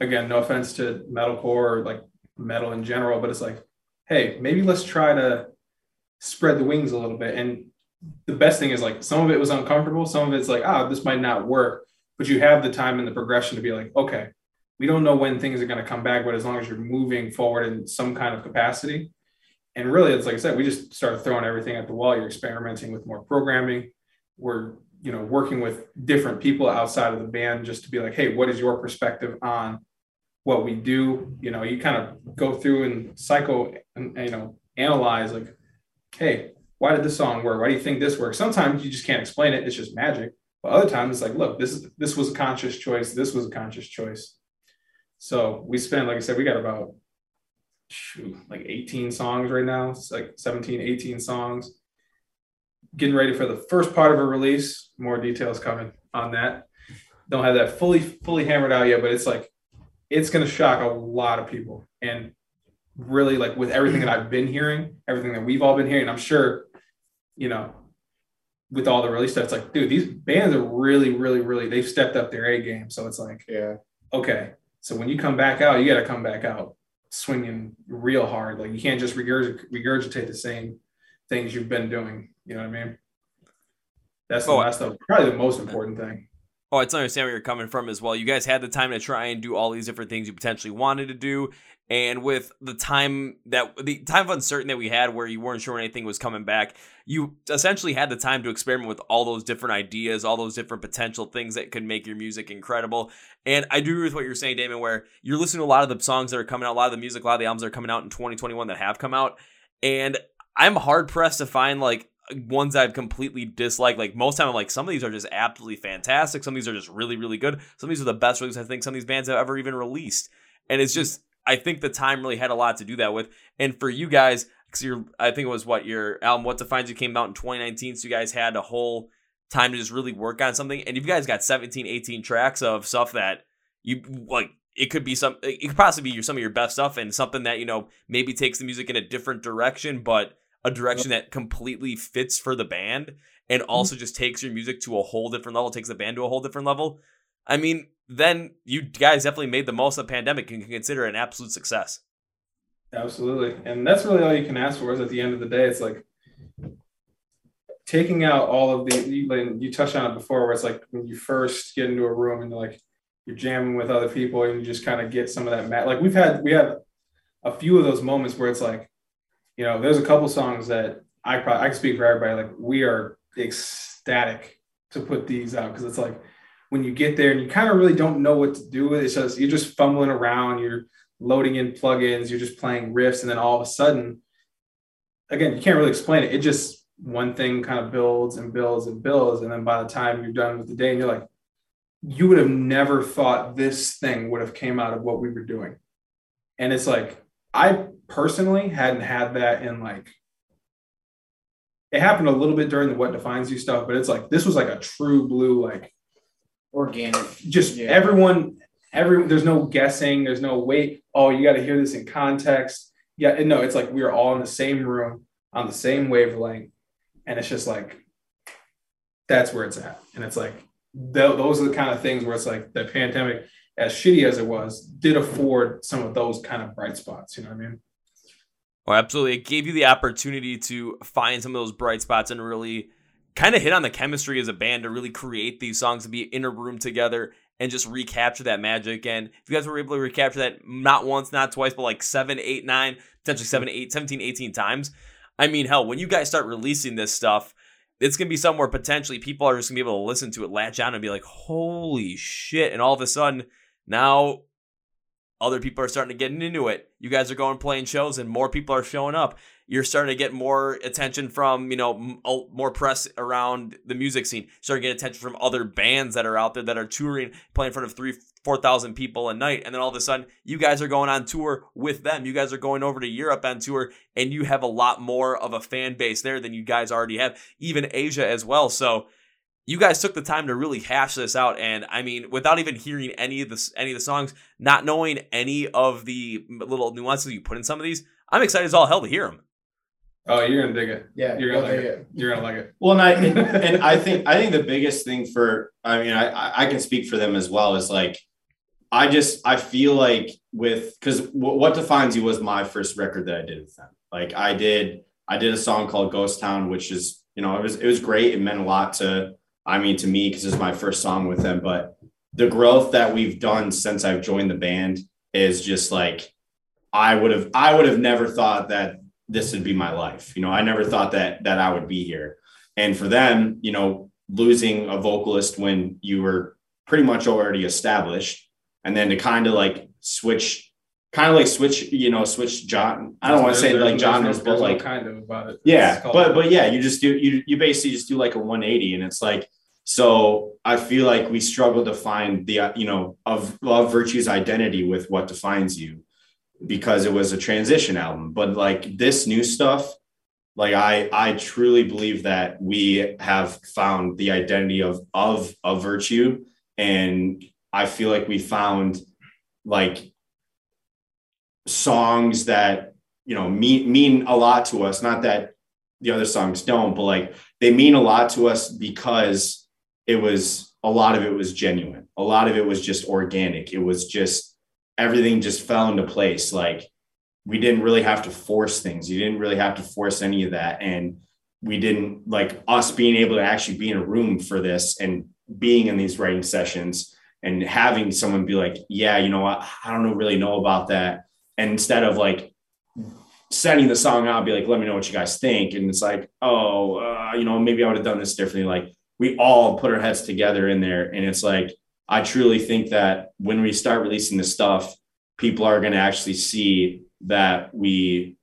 again, no offense to metalcore or like metal in general, but it's like, hey, maybe let's try to spread the wings a little bit. And the best thing is like some of it was uncomfortable. Some of it's like, ah, oh, this might not work, but you have the time and the progression to be like, okay, we don't know when things are going to come back, but as long as you're moving forward in some kind of capacity. And really it's like I said, we just started throwing everything at the wall. You're experimenting with more programming. We're, you know, working with different people outside of the band just to be like, hey, what is your perspective on what we do? You know, you kind of go through and psycho and, you know, analyze like, hey, why did this song work? Why do you think this works? Sometimes you just can't explain it. It's just magic. But other times it's like, look, this is, this was a conscious choice. This was a conscious choice. So we spent, like I said, we got about shoot, like eighteen songs right now. It's like seventeen, eighteen songs. Getting ready for the first part of a release. More details coming on that. Don't have that fully, fully hammered out yet, but it's like, it's going to shock a lot of people. And really like with everything that I've been hearing, everything that we've all been hearing, I'm sure, you know, with all the release stuff, it's like, dude, these bands are really, really, really, they've stepped up their A game. So it's like, yeah, okay. So when you come back out, you got to come back out swinging real hard. Like you can't just regurg- regurgitate the same things you've been doing. You know what I mean? That's the oh, last stuff, probably the most important thing. Oh, I understand where you're coming from as well. You guys had the time to try and do all these different things you potentially wanted to do. And with the time that the time of uncertainty that we had where you weren't sure anything was coming back, you essentially had the time to experiment with all those different ideas, all those different potential things that could make your music incredible. And I do agree with what you're saying, Damon, where you're listening to a lot of the songs that are coming out, a lot of the music, a lot of the albums that are coming out in twenty twenty-one that have come out. And I'm hard pressed to find like ones I've completely disliked. Like most time I'm like, some of these are just absolutely fantastic. Some of these are just really, really good. Some of these are the best releases I think some of these bands have ever even released. And it's just, I think the time really had a lot to do that with. And for you guys, because you're, I think it was what your album, What Defines You came out in twenty nineteen. So you guys had a whole time to just really work on something. And you guys got seventeen, eighteen tracks of stuff that you like, it could be some, it could possibly be your, some of your best stuff and something that, you know, maybe takes the music in a different direction, but a direction that completely fits for the band and also just takes your music to a whole different level, takes the band to a whole different level. I mean, then you guys definitely made the most of the pandemic and can consider an absolute success. Absolutely. And that's really all you can ask for is at the end of the day, it's like taking out all of the, you touched on it before where it's like when you first get into a room and like you're jamming with other people and you just kind of get some of that, mat- like we've had, we had a few of those moments where it's like, you know, there's a couple songs that I probably, I can speak for everybody. Like we are ecstatic to put these out. Cause it's like, when you get there and you kind of really don't know what to do with it, it's just, you're just fumbling around, you're loading in plugins, you're just playing riffs. And then all of a sudden, again, you can't really explain it. It just, one thing kind of builds and builds and builds. And then by the time you're done with the day and you're like, you would have never thought this thing would have came out of what we were doing. And it's like, I personally hadn't had that in like, it happened a little bit during the What Defines You stuff, but it's like, this was like a true blue, like, organic, just yeah. everyone every there's no guessing, there's no wait, oh you got to hear this in context, yeah and no it's like we are all in the same room on the same wavelength, and it's just like that's where it's at. And it's like th- those are the kind of things where it's like the pandemic, as shitty as it was, did afford some of those kind of bright spots. You know what I mean? Oh, absolutely. It gave you the opportunity to find some of those bright spots and really kind of hit on the chemistry as a band to really create these songs, to be in a room together and just recapture that magic. And if you guys were able to recapture that not once, not twice, but like seven, eight, nine, potentially seven, eight, seventeen, eighteen times. I mean, hell, when you guys start releasing this stuff, it's going to be somewhere potentially people are just going to be able to listen to it, latch on and be like, holy shit. And all of a sudden now other people are starting to get into it. You guys are going playing shows and more people are showing up. You're starting to get more attention from, you know, m- more press around the music scene. Starting to get attention from other bands that are out there that are touring, playing in front of three, four thousand people a night. And then all of a sudden, you guys are going on tour with them. You guys are going over to Europe on tour, and you have a lot more of a fan base there than you guys already have, even Asia as well. So you guys took the time to really hash this out. And I mean, without even hearing any of the, any of the songs, not knowing any of the little nuances you put in some of these, I'm excited as all hell to hear them. Oh, you're gonna dig it. Yeah, you're gonna like it. it. You're gonna like it. Well, and I and, and I think I think the biggest thing for I mean I I can speak for them as well is like I just I feel like with because w- What Defines You was my first record that I did with them. Like I did I did a song called Ghost Town, which is you know it was it was great. It meant a lot to I mean to me because it's my first song with them. But the growth that we've done since I've joined the band is just like I would have I would have never thought that this would be my life. You know, I never thought that, that I would be here. And for them, you know, losing a vocalist when you were pretty much already established and then to kind of like switch, kind of like switch, you know, switch John. I don't want to say like genres, but like kind of about it. Yeah. But, but yeah, you just do, you, you basically just do like a one eighty and it's like, so I feel like we struggle to find the, you know, of, of Virtue's identity with What Defines You, because it was a transition album. But like this new stuff, like I, I truly believe that we have found the identity of, of, of Virtue. And I feel like we found like songs that, you know, mean, mean a lot to us. Not that the other songs don't, but like they mean a lot to us because it was, a lot of it was genuine. A lot of it was just organic. It was just, everything just fell into place. Like we didn't really have to force things. You didn't really have to force any of that. And we didn't, like us being able to actually be in a room for this and being in these writing sessions and having someone be like, yeah, you know what? I don't really know about that. And instead of like sending the song out, be like, let me know what you guys think. And it's like, oh, uh, you know, maybe I would have done this differently. Like we all put our heads together in there. And it's like, I truly think that when we start releasing this stuff, people are going to actually see that we,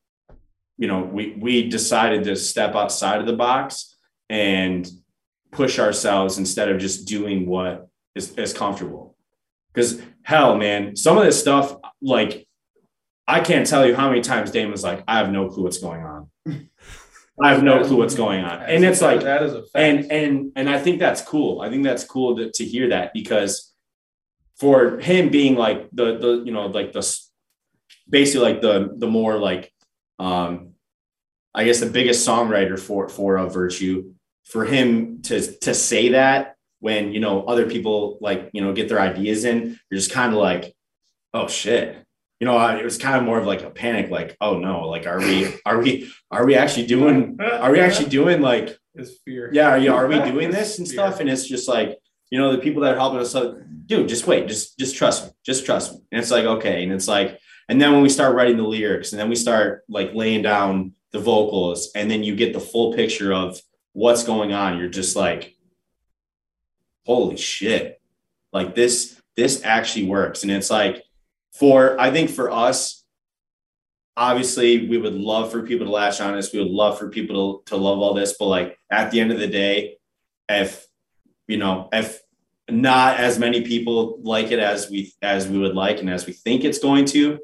you know, we, we decided to step outside of the box and push ourselves instead of just doing what is, is comfortable. Because hell, man, some of this stuff, like, I can't tell you how many times Damon's like, I have no clue what's going on. I have no clue what's going on. And it's like, that is a fact. And, and, and I think that's cool. I think that's cool to, to hear that, because for him being like the, the, you know, like the, basically like the, the more like, Um, I guess the biggest songwriter for, for Of Virtue, for him to, to say that when, you know, other people like, you know, get their ideas in, you're just kind of like, oh shit, you know, I, it was kind of more of like a panic, like, oh no, like, are we, are we, are we actually doing, are we actually doing like, it's fear. Yeah. Are, you, are we doing this and stuff? And it's just like, you know, the people that are helping us, like, dude, just wait, just, just trust me, just trust me. And it's like, okay. And it's like, and then when we start writing the lyrics and then we start like laying down the vocals and then you get the full picture of what's going on, you're just like, holy shit, like this, this actually works. And it's like for, I think for us, obviously we would love for people to latch on us. We would love for people to, to love all this. But like at the end of the day, if, you know, if not as many people like it as we, as we would like, and as we think it's going to,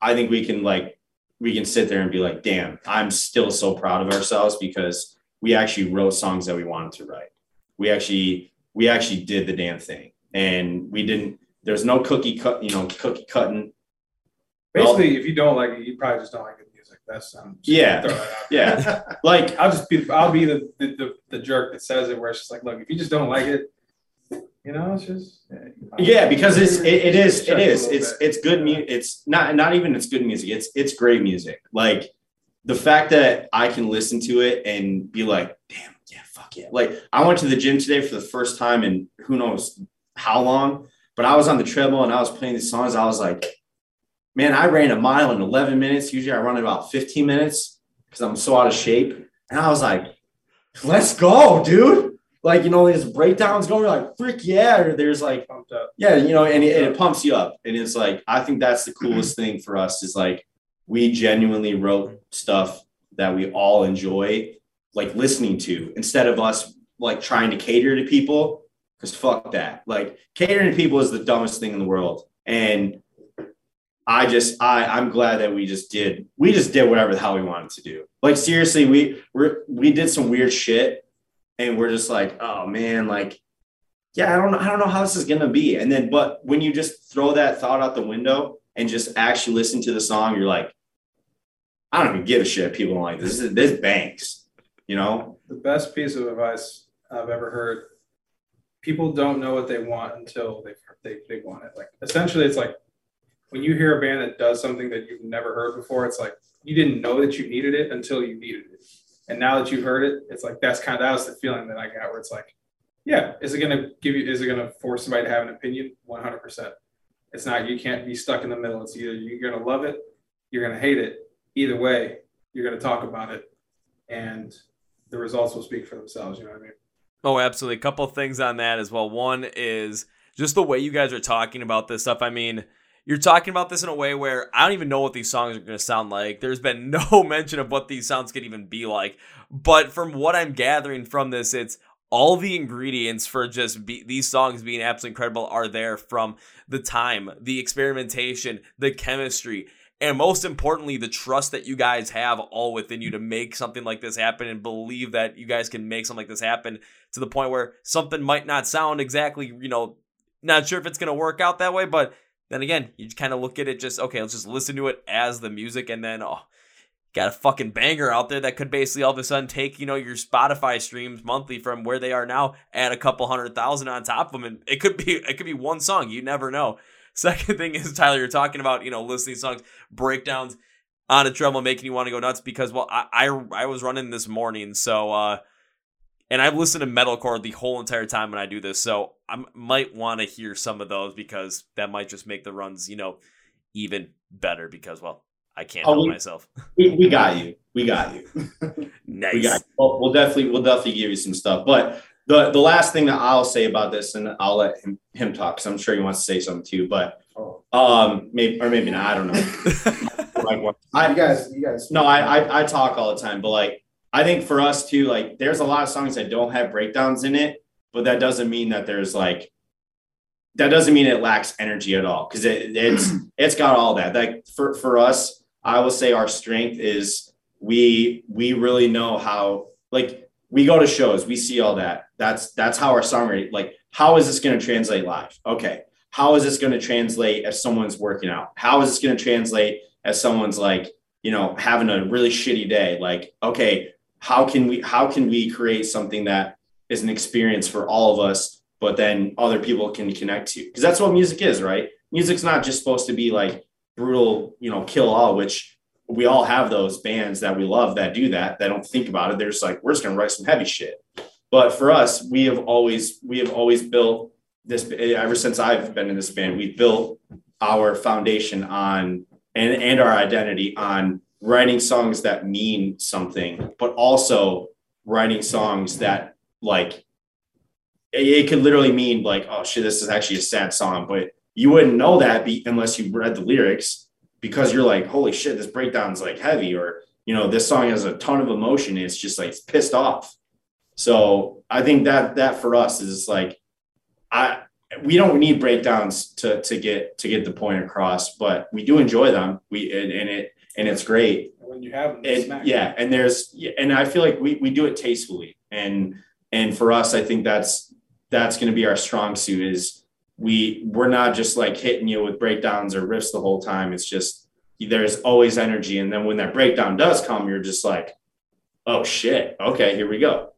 I think we can like, we can sit there and be like, damn, I'm still so proud of ourselves because we actually wrote songs that we wanted to write. We actually, we actually did the damn thing. And we didn't, there's no cookie cut, you know, cookie cutting. Basically, well, if you don't like it, you probably just don't like the music. That's, I'm just yeah. Throw that out. Yeah. Like, I'll just be, I'll be the, the, the, the jerk that says it, where it's just like, look, if you just don't like it, you know, it's just, yeah, because it's, it, it is, it is, it's, it's good. Mu- it's not, not even it's good music. It's, it's great music. Like the fact that I can listen to it and be like, damn, yeah, fuck yeah. Like I went to the gym today for the first time in who knows how long, but I was on the treadmill and I was playing these songs. I was like, man, I ran a mile in eleven minutes. Usually I run in about fifteen minutes because I'm so out of shape. And I was like, let's go, dude. Like, you know, there's breakdowns going, you're like, frick yeah, or there's like, pumped up. Yeah, you know, and it, and it pumps you up. And it's like, I think that's the coolest mm-hmm. thing for us is like, we genuinely wrote stuff that we all enjoy, like listening to, instead of us like trying to cater to people, because fuck that. Like catering to people is the dumbest thing in the world. And I just, I, I'm glad that we just did, we just did whatever the hell we wanted to do. Like, seriously, we we we did some weird shit. And we're just like, oh man, like, yeah, I don't know. I don't know how this is going to be. And then, but when you just throw that thought out the window and just actually listen to the song, you're like, I don't even give a shit. People don't like this. This, this bangs, you know? The best piece of advice I've ever heard. People don't know what they want until they, they, they want it. Like, essentially it's like when you hear a band that does something that you've never heard before, it's like, you didn't know that you needed it until you needed it. And now that you've heard it, it's like, that's kind of, that was the feeling that I got where it's like, yeah, is it going to give you, is it going to force somebody to have an opinion? one hundred percent. It's not, you can't be stuck in the middle. It's either you're going to love it, you're going to hate it. Either way, you're going to talk about it and the results will speak for themselves. You know what I mean? Oh, absolutely. A couple of things on that as well. One is just the way you guys are talking about this stuff. I mean, you're talking about this in a way where I don't even know what these songs are going to sound like. There's been no mention of what these sounds could even be like. But from what I'm gathering from this, it's all the ingredients for just be, these songs being absolutely incredible are there, from the time, the experimentation, the chemistry, and most importantly, the trust that you guys have all within you to make something like this happen and believe that you guys can make something like this happen to the point where something might not sound exactly, you know, not sure if it's going to work out that way, but then again, you kind of look at it just, okay, let's just listen to it as the music, and then, oh, got a fucking banger out there that could basically all of a sudden take, you know, your Spotify streams monthly from where they are now, add a couple hundred thousand on top of them, and it could be it could be one song. You never know. Second thing is, Tyler, you're talking about, you know, listening to songs, breakdowns on a treadmill making you want to go nuts because, well, I I, I was running this morning, so uh, and I've listened to metalcore the whole entire time when I do this, so I might want to hear some of those because that might just make the runs, you know, even better because, well, I can't oh, help we, myself. We, we got you. We got you. Nice. We got you. Well, we'll definitely, we'll definitely give you some stuff. But the, the last thing that I'll say about this, and I'll let him, him talk, because I'm sure he wants to say something too. But um, maybe or maybe not. I don't know. I, you guys, you guys. No, I, I I talk all the time. But like, I think for us too, like, there's a lot of songs that don't have breakdowns in it, but that doesn't mean that there's like. That doesn't mean it lacks energy at all, because it, it's it's got all that. Like for for us. I will say our strength is we we really know how, like, we go to shows, we see all that. That's that's how our songwriting, like, how is this going to translate live? Okay. How is this going to translate if someone's working out? How is this going to translate if someone's, like, you know, having a really shitty day? Like, okay, how can we how can we create something that is an experience for all of us, but then other people can connect to? Because that's what music is, right? Music's not just supposed to be like brutal, you know, kill all, which we all have those bands that we love that do that, that don't think about it. They're just like, we're just going to write some heavy shit. But for us, we have always, we have always built this, ever since I've been in this band, we've built our foundation on, and, and our identity on writing songs that mean something, but also writing songs that, like, it, it could literally mean like, oh shit, this is actually a sad song, but you wouldn't know that be, unless you read the lyrics, because you're like, holy shit, this breakdown's like heavy, or, you know, this song has a ton of emotion. It's just like, it's pissed off. So I think that, that for us is like, I, we don't need breakdowns to, to get, to get the point across, but we do enjoy them. We, and, and it, and it's great. When you have them, and, yeah. And there's, and I feel like we, we do it tastefully. And, and for us, I think that's, that's going to be our strong suit is, We we're not just like hitting you with breakdowns or riffs the whole time. It's just, there's always energy. And then when that breakdown does come, you're just like, oh shit. Okay, here we go.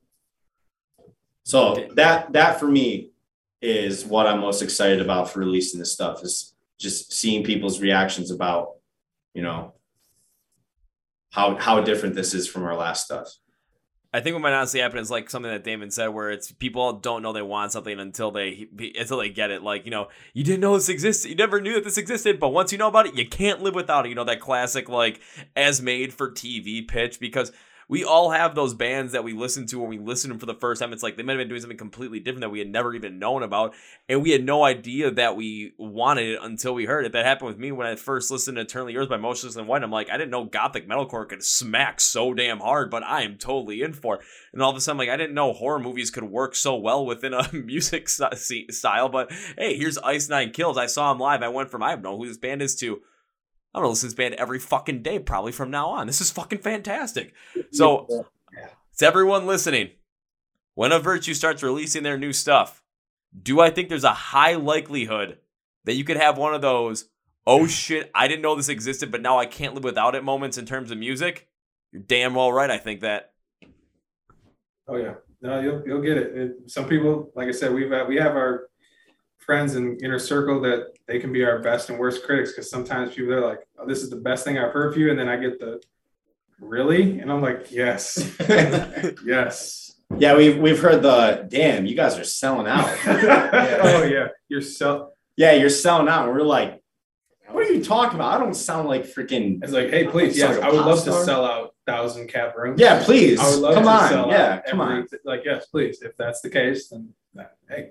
So that, that for me is what I'm most excited about for releasing this stuff, is just seeing people's reactions about, you know, how, how different this is from our last stuff. I think what might honestly happen is like something that Damon said, where it's people don't know they want something until they until they get it. Like, you know, you didn't know this existed. You never knew that this existed. But once you know about it, you can't live without it. You know, that classic, like, as made for T V pitch, because we all have those bands that we listen to when we listen to them for the first time. It's like they might have been doing something completely different that we had never even known about. And we had no idea that we wanted it until we heard it. That happened with me when I first listened to Eternally Yours by Motionless in White. I'm like, I didn't know gothic metalcore could smack so damn hard, but I am totally in for it. And all of a sudden, like, I didn't know horror movies could work so well within a music style. But hey, here's Ice Nine Kills. I saw him live. I went from, I don't know who this band is, to, I'm going to listen to this band every fucking day, probably from now on. This is fucking fantastic. So, yeah. To everyone listening, when Of Virtue starts releasing their new stuff, do I think there's a high likelihood that you could have one of those, oh shit, I didn't know this existed, but now I can't live without it moments in terms of music? You're damn well right, I think that. Oh, yeah. No, you'll you'll get it. it some people, like I said, we've uh, we have our friends in inner circle that they can be our best and worst critics, because sometimes people are like, oh, this is the best thing I've heard for you, and then I get the really, and I'm like, yes. Yes. Yeah, we've we've heard the, damn, you guys are selling out. Yeah. Oh yeah, you're sell yeah you're selling out, and we're like, what are you talking about? I don't sound like freaking, it's like, hey, please, yes, I would love star. to sell out thousand cap rooms. Yeah, please, I would love come to on sell yeah out come every, on like, yes please, if that's the case, then hey.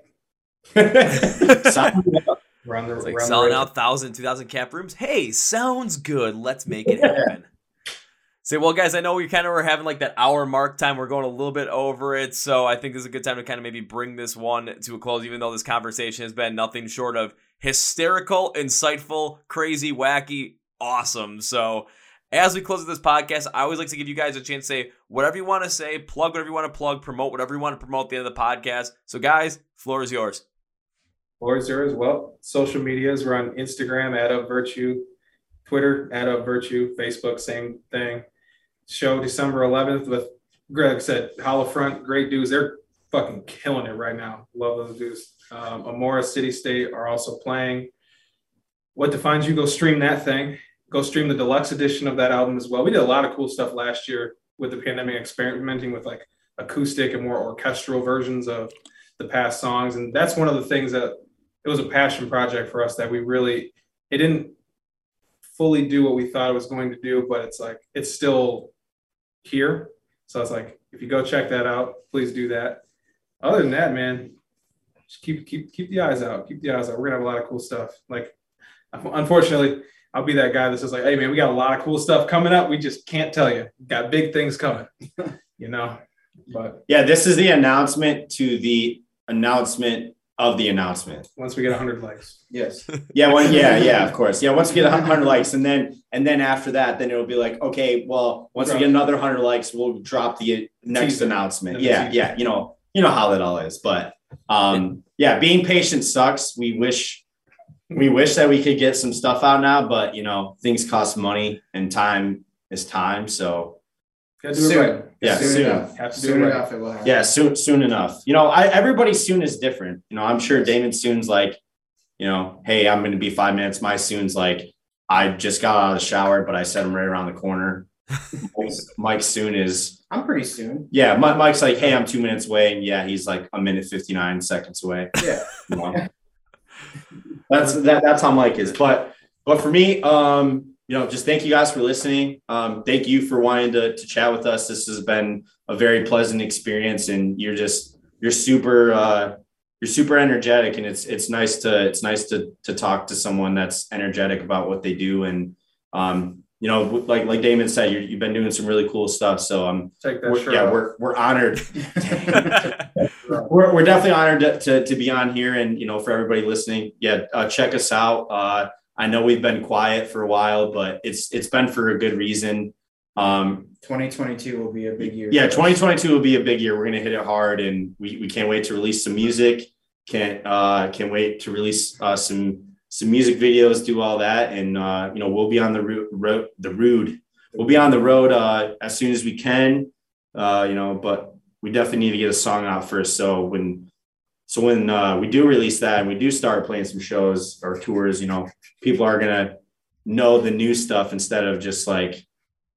Run the, like, selling out thousand, two thousand cap rooms. Hey, sounds good. Let's make it happen. Say, so, well, guys, I know we kind of were having like that hour mark time. We're going a little bit over it, so I think this is a good time to kind of maybe bring this one to a close. Even though this conversation has been nothing short of hysterical, insightful, crazy, wacky, awesome. So, as we close this podcast, I always like to give you guys a chance to say whatever you want to say, plug whatever you want to plug, promote whatever you want to promote at the end of the podcast. So, guys, floor is yours. Laura's there as well. Social medias, we're on Instagram at Of Virtue, Twitter at Of Virtue, Facebook, same thing. Show December eleventh with Greg said, Hollow Front, great dudes. They're fucking killing it right now. Love those dudes. Um, Amora, City State are also playing. What Defines You, go stream that thing. Go stream the deluxe edition of that album as well. We did a lot of cool stuff last year with the pandemic, experimenting with like acoustic and more orchestral versions of the past songs. And that's one of the things that it was a passion project for us that we really, it didn't fully do what we thought it was going to do, but it's like, it's still here. So I was like, if you go check that out, please do that. Other than that, man, just keep, keep, keep the eyes out, keep the eyes out. We're gonna have a lot of cool stuff. Like, unfortunately, I'll be that guy that's just like, hey man, we got a lot of cool stuff coming up. We just can't tell you. Got big things coming, you know? But yeah, this is the announcement to the announcement of the announcement. Once we get one hundred likes. Yes. Yeah. Well, yeah. Yeah. Of course. Yeah. Once we get one hundred likes, and then and then after that, then it'll be like, okay, well, once drop we get another one hundred likes, we'll drop the next season. announcement. Never yeah. Season. Yeah. You know. You know how that all is. But um, yeah, being patient sucks. We wish we wish that we could get some stuff out now, but you know, things cost money and time is time. So. Do soon. It right. Yeah, soon, soon enough. Have to soon do it enough, right. It will happen. Yeah, soon, soon enough. You know, I, everybody soon is different. You know, I'm sure Damon soon's like, you know, hey, I'm going to be five minutes. My soon's like, I just got out of the shower, but I said I'm right around the corner. Mike soon is, I'm pretty soon. Yeah, my, Mike's like, hey, I'm two minutes away, and yeah, he's like a minute fifty-nine seconds away. Yeah, you know? that's that, that's how Mike is. But but for me, um. you know, just thank you guys for listening. Um, thank you for wanting to, to chat with us. This has been a very pleasant experience, and you're just, you're super, uh, you're super energetic, and it's, it's nice to, it's nice to, to talk to someone that's energetic about what they do. And, um, you know, like, like Damon said, you're, you've been doing some really cool stuff. So um, Take that we're, yeah, off. we're, we're honored. we're, we're definitely honored to, to, to be on here. And, you know, for everybody listening, yeah, uh, check us out. Uh, I know we've been quiet for a while, but it's it's been for a good reason. Um, twenty twenty-two will be a big year. Yeah, twenty twenty-two will be a big year. We're going to hit it hard, and we, we can't wait to release some music. Can't uh, can't wait to release uh, some some music videos, do all that, and uh, you know, we'll be on the road ro- the road. We'll be on the road uh, as soon as we can. Uh, you know, but we definitely need to get a song out first. So when So when uh, we do release that and we do start playing some shows or tours, you know, people are going to know the new stuff instead of just like,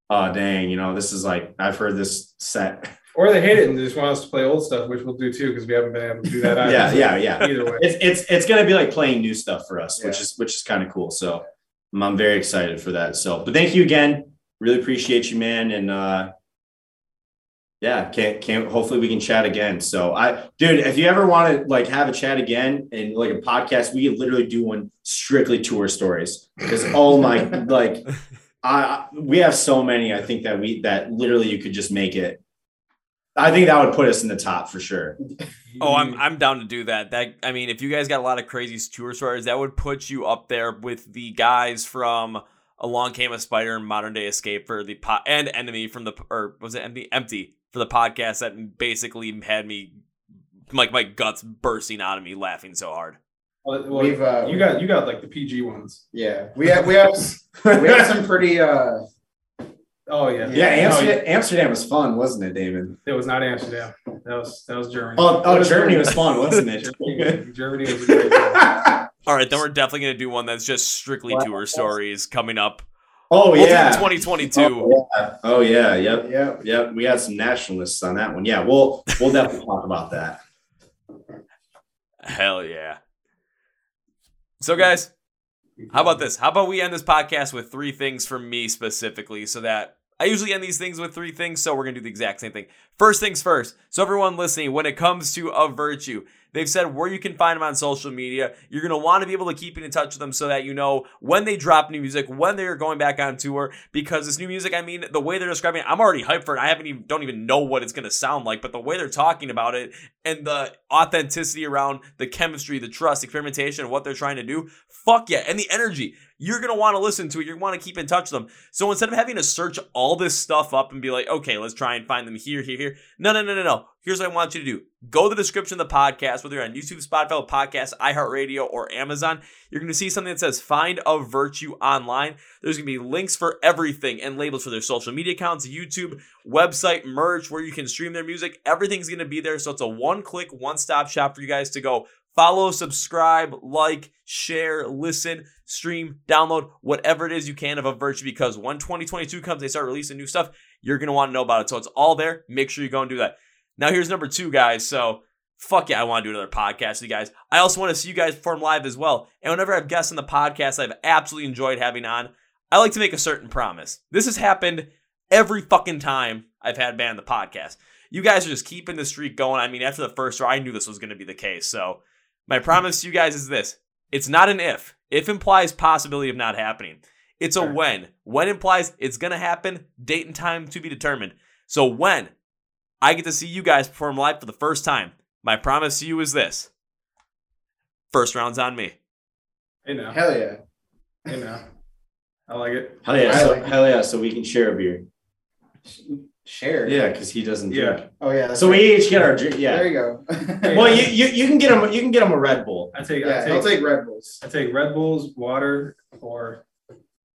oh, dang, you know, this is like, I've heard this set. Or they hate it and they just want us to play old stuff, which we'll do too, because we haven't been able to do that either. yeah, so yeah, yeah. Either way. It's, it's, it's going to be like playing new stuff for us, yeah. which is which is kind of cool. So I'm, I'm very excited for that. So, but thank you again. Really appreciate you, man. And uh yeah, can't can't hopefully we can chat again. So I dude, if you ever want to like have a chat again and like a podcast, we could literally do one strictly tour stories. Because oh my like I we have so many, I think that we that literally you could just make it. I think that would put us in the top for sure. Oh, I'm I'm down to do that. That I mean, if you guys got a lot of crazy tour stories, that would put you up there with the guys from Along Came a Spider, Modern Day Escape for the pot and Enemy from the or was it Empty Empty? For the podcast that basically had me like my guts bursting out of me laughing so hard. Well, we've uh, you got you got like the P G ones. Yeah, we have we have we have some pretty. Uh, oh yeah, yeah. Amsterdam, Amsterdam was fun, wasn't it, David? It was not Amsterdam. That was that was Germany. Oh, oh was Germany, Germany was fun, wasn't it? Germany, Germany was a great time. All right, then we're definitely gonna do one that's just strictly wow. tour stories coming up. Oh, we'll yeah. twenty twenty-two. Oh, yeah. Oh, yeah. Yep. Yep. Yep. We had some nationalists on that one. Yeah. We'll, we'll definitely talk about that. Hell yeah. So, guys, how about this? How about we end this podcast with three things for me specifically so that I usually end these things with three things. So, we're going to do the exact same thing. First things first. So, everyone listening, when it comes to Of Virtue, they've said where you can find them on social media. You're going to want to be able to keep in touch with them so that you know when they drop new music, when they're going back on tour, because this new music, I mean, the way they're describing it, I'm already hyped for it. I haven't even, don't even know what it's going to sound like, but the way they're talking about it and the authenticity around the chemistry, the trust, experimentation, what they're trying to do, fuck yeah, and the energy. You're going to want to listen to it. You're going to want to keep in touch with them. So instead of having to search all this stuff up and be like, okay, let's try and find them here, here, here. No, no, no, no, no. here's what I want you to do. Go to the description of the podcast, whether you're on YouTube, Spotify, Podcast, iHeartRadio, or Amazon. You're going to see something that says Find Of Virtue Online. There's going to be links for everything and labels for their social media accounts, YouTube, website, merch, where you can stream their music. Everything's going to be there. So it's a one-click, one-stop shop for you guys to go follow, subscribe, like, share, listen, stream, download, whatever it is you can of Of Virtue, because when twenty twenty-two comes, they start releasing new stuff, you're going to want to know about it. So it's all there. Make sure you go and do that. Now here's number two, guys. So fuck yeah, I want to do another podcast with you guys. I also want to see you guys perform live as well. And whenever I've guests on the podcast, I've absolutely enjoyed having on, I like to make a certain promise. This has happened every fucking time I've had banned the podcast. You guys are just keeping the streak going. I mean, after the first round, I knew this was going to be the case. So my promise to you guys is this. It's not an if. If implies possibility of not happening. It's a when. When implies it's going to happen, date and time to be determined. So when I get to see you guys perform live for the first time, my promise to you is this. First round's on me. Hey, now. Hell yeah. Hey, now. I like it. Hell yeah. So, like hell yeah. So we can share a beer. Share? Yeah, because he doesn't yeah. drink. Oh, yeah. So right. We each get our drink. Yeah. There you go. Well, you, you you can get him you can get him a Red Bull. I take, yeah, I take, I'll take Red Bulls. I take Red Bulls, water, or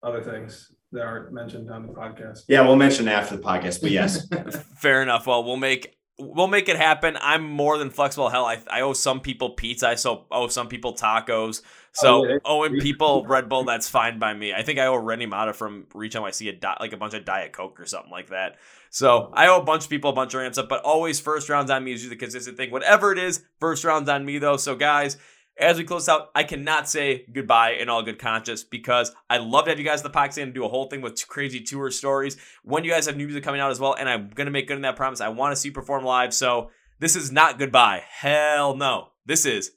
other things that aren't mentioned on the podcast. Yeah, we'll mention after the podcast, but yes. Fair enough. Well, we'll make we'll make it happen. I'm more than flexible. Hell, I, I owe some people pizza. I so, owe some people tacos. So oh, yeah. owing people Red Bull, that's fine by me. I think I owe Rennie Mata from Reach N Y C a di- like a bunch of Diet Coke or something like that. So I owe a bunch of people a bunch of ramps up, but always first rounds on me is usually the consistent thing. Whatever it is, first rounds on me though. So guys, as we close out, I cannot say goodbye in all good conscience because I love to have you guys in the podcast and do a whole thing with crazy tour stories when you guys have new music coming out as well. And I'm going to make good on that promise. I want to see you perform live. So this is not goodbye. Hell no. This is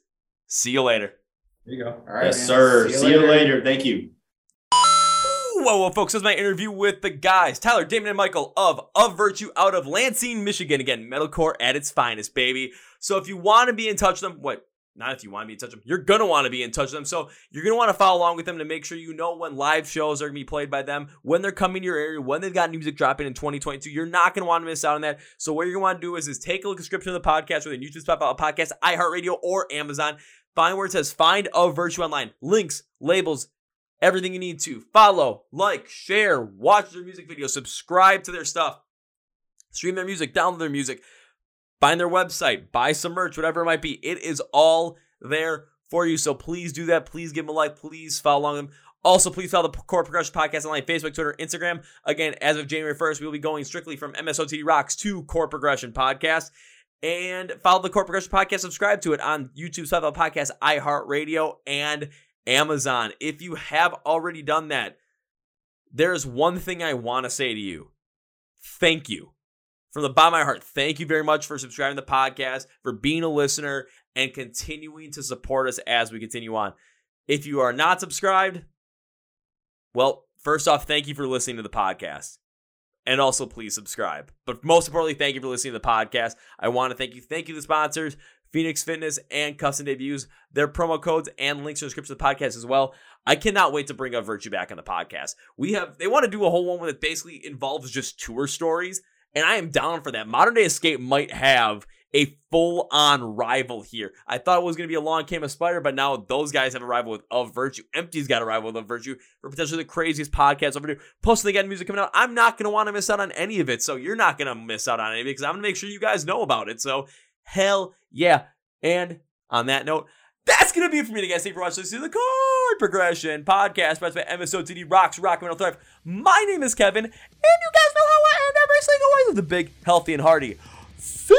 see you later. There you go. All right, yes, man. sir. See you, see you later. later. Thank you. Whoa, whoa, folks, that was my interview with the guys, Tyler, Damon, and Michael of Of Virtue out of Lansing, Michigan. Again, metalcore at its finest, baby. So if you want to be in touch with them, what? Not if you want to be in touch with them. You're going to want to be in touch with them. So you're going to want to follow along with them to make sure you know when live shows are going to be played by them, when they're coming to your area, when they've got music dropping in twenty twenty-two. You're not going to want to miss out on that. So what you're going to want to do is, is take a look at the description of the podcast, whether YouTube, Spotify, Podcast, iHeartRadio, or Amazon. Find where it says Find Of Virtue Online. Links, labels, everything you need to follow, like, share, watch their music videos, subscribe to their stuff, stream their music, download their music. Find their website, buy some merch, whatever it might be. It is all there for you. So please do that. Please give them a like. Please follow along them. Also, please follow the Chord Progression Podcast online, Facebook, Twitter, Instagram. Again, as of January first, we will be going strictly from M S O T D Rocks to Chord Progression Podcast. And follow the Chord Progression Podcast. Subscribe to it on YouTube, Spotify, Podcast, iHeartRadio, and Amazon. If you have already done that, there is one thing I want to say to you. Thank you. From the bottom of my heart, thank you very much for subscribing to the podcast, for being a listener, and continuing to support us as we continue on. If you are not subscribed, well, first off, thank you for listening to the podcast. And also, please subscribe. But most importantly, thank you for listening to the podcast. I want to thank you. Thank you to the sponsors, Phoenix Fitness and Custom Debuts. Their promo codes and links are in the description of the podcast as well. I cannot wait to bring Of Virtue back on the podcast. We have They want to do a whole one that basically involves just tour stories. And I am down for that. Modern Day Escape might have a full-on rival here. I thought it was going to be a Long Came a Spider, but now those guys have a rival with Of Virtue. Empty's got a rival with Of Virtue for potentially the craziest podcast ever. Plus, they got music coming out. I'm not going to want to miss out on any of it, so you're not going to miss out on any of it because I'm going to make sure you guys know about it. So, hell yeah. And on that note, that's going to be it for me, guys. Thank you for watching. This is the Card Progression Podcast brought by M S O T D Rocks, Rock and Metal Thrive. My name is Kevin, and you guys know how I am every single one of the big, healthy, and hearty.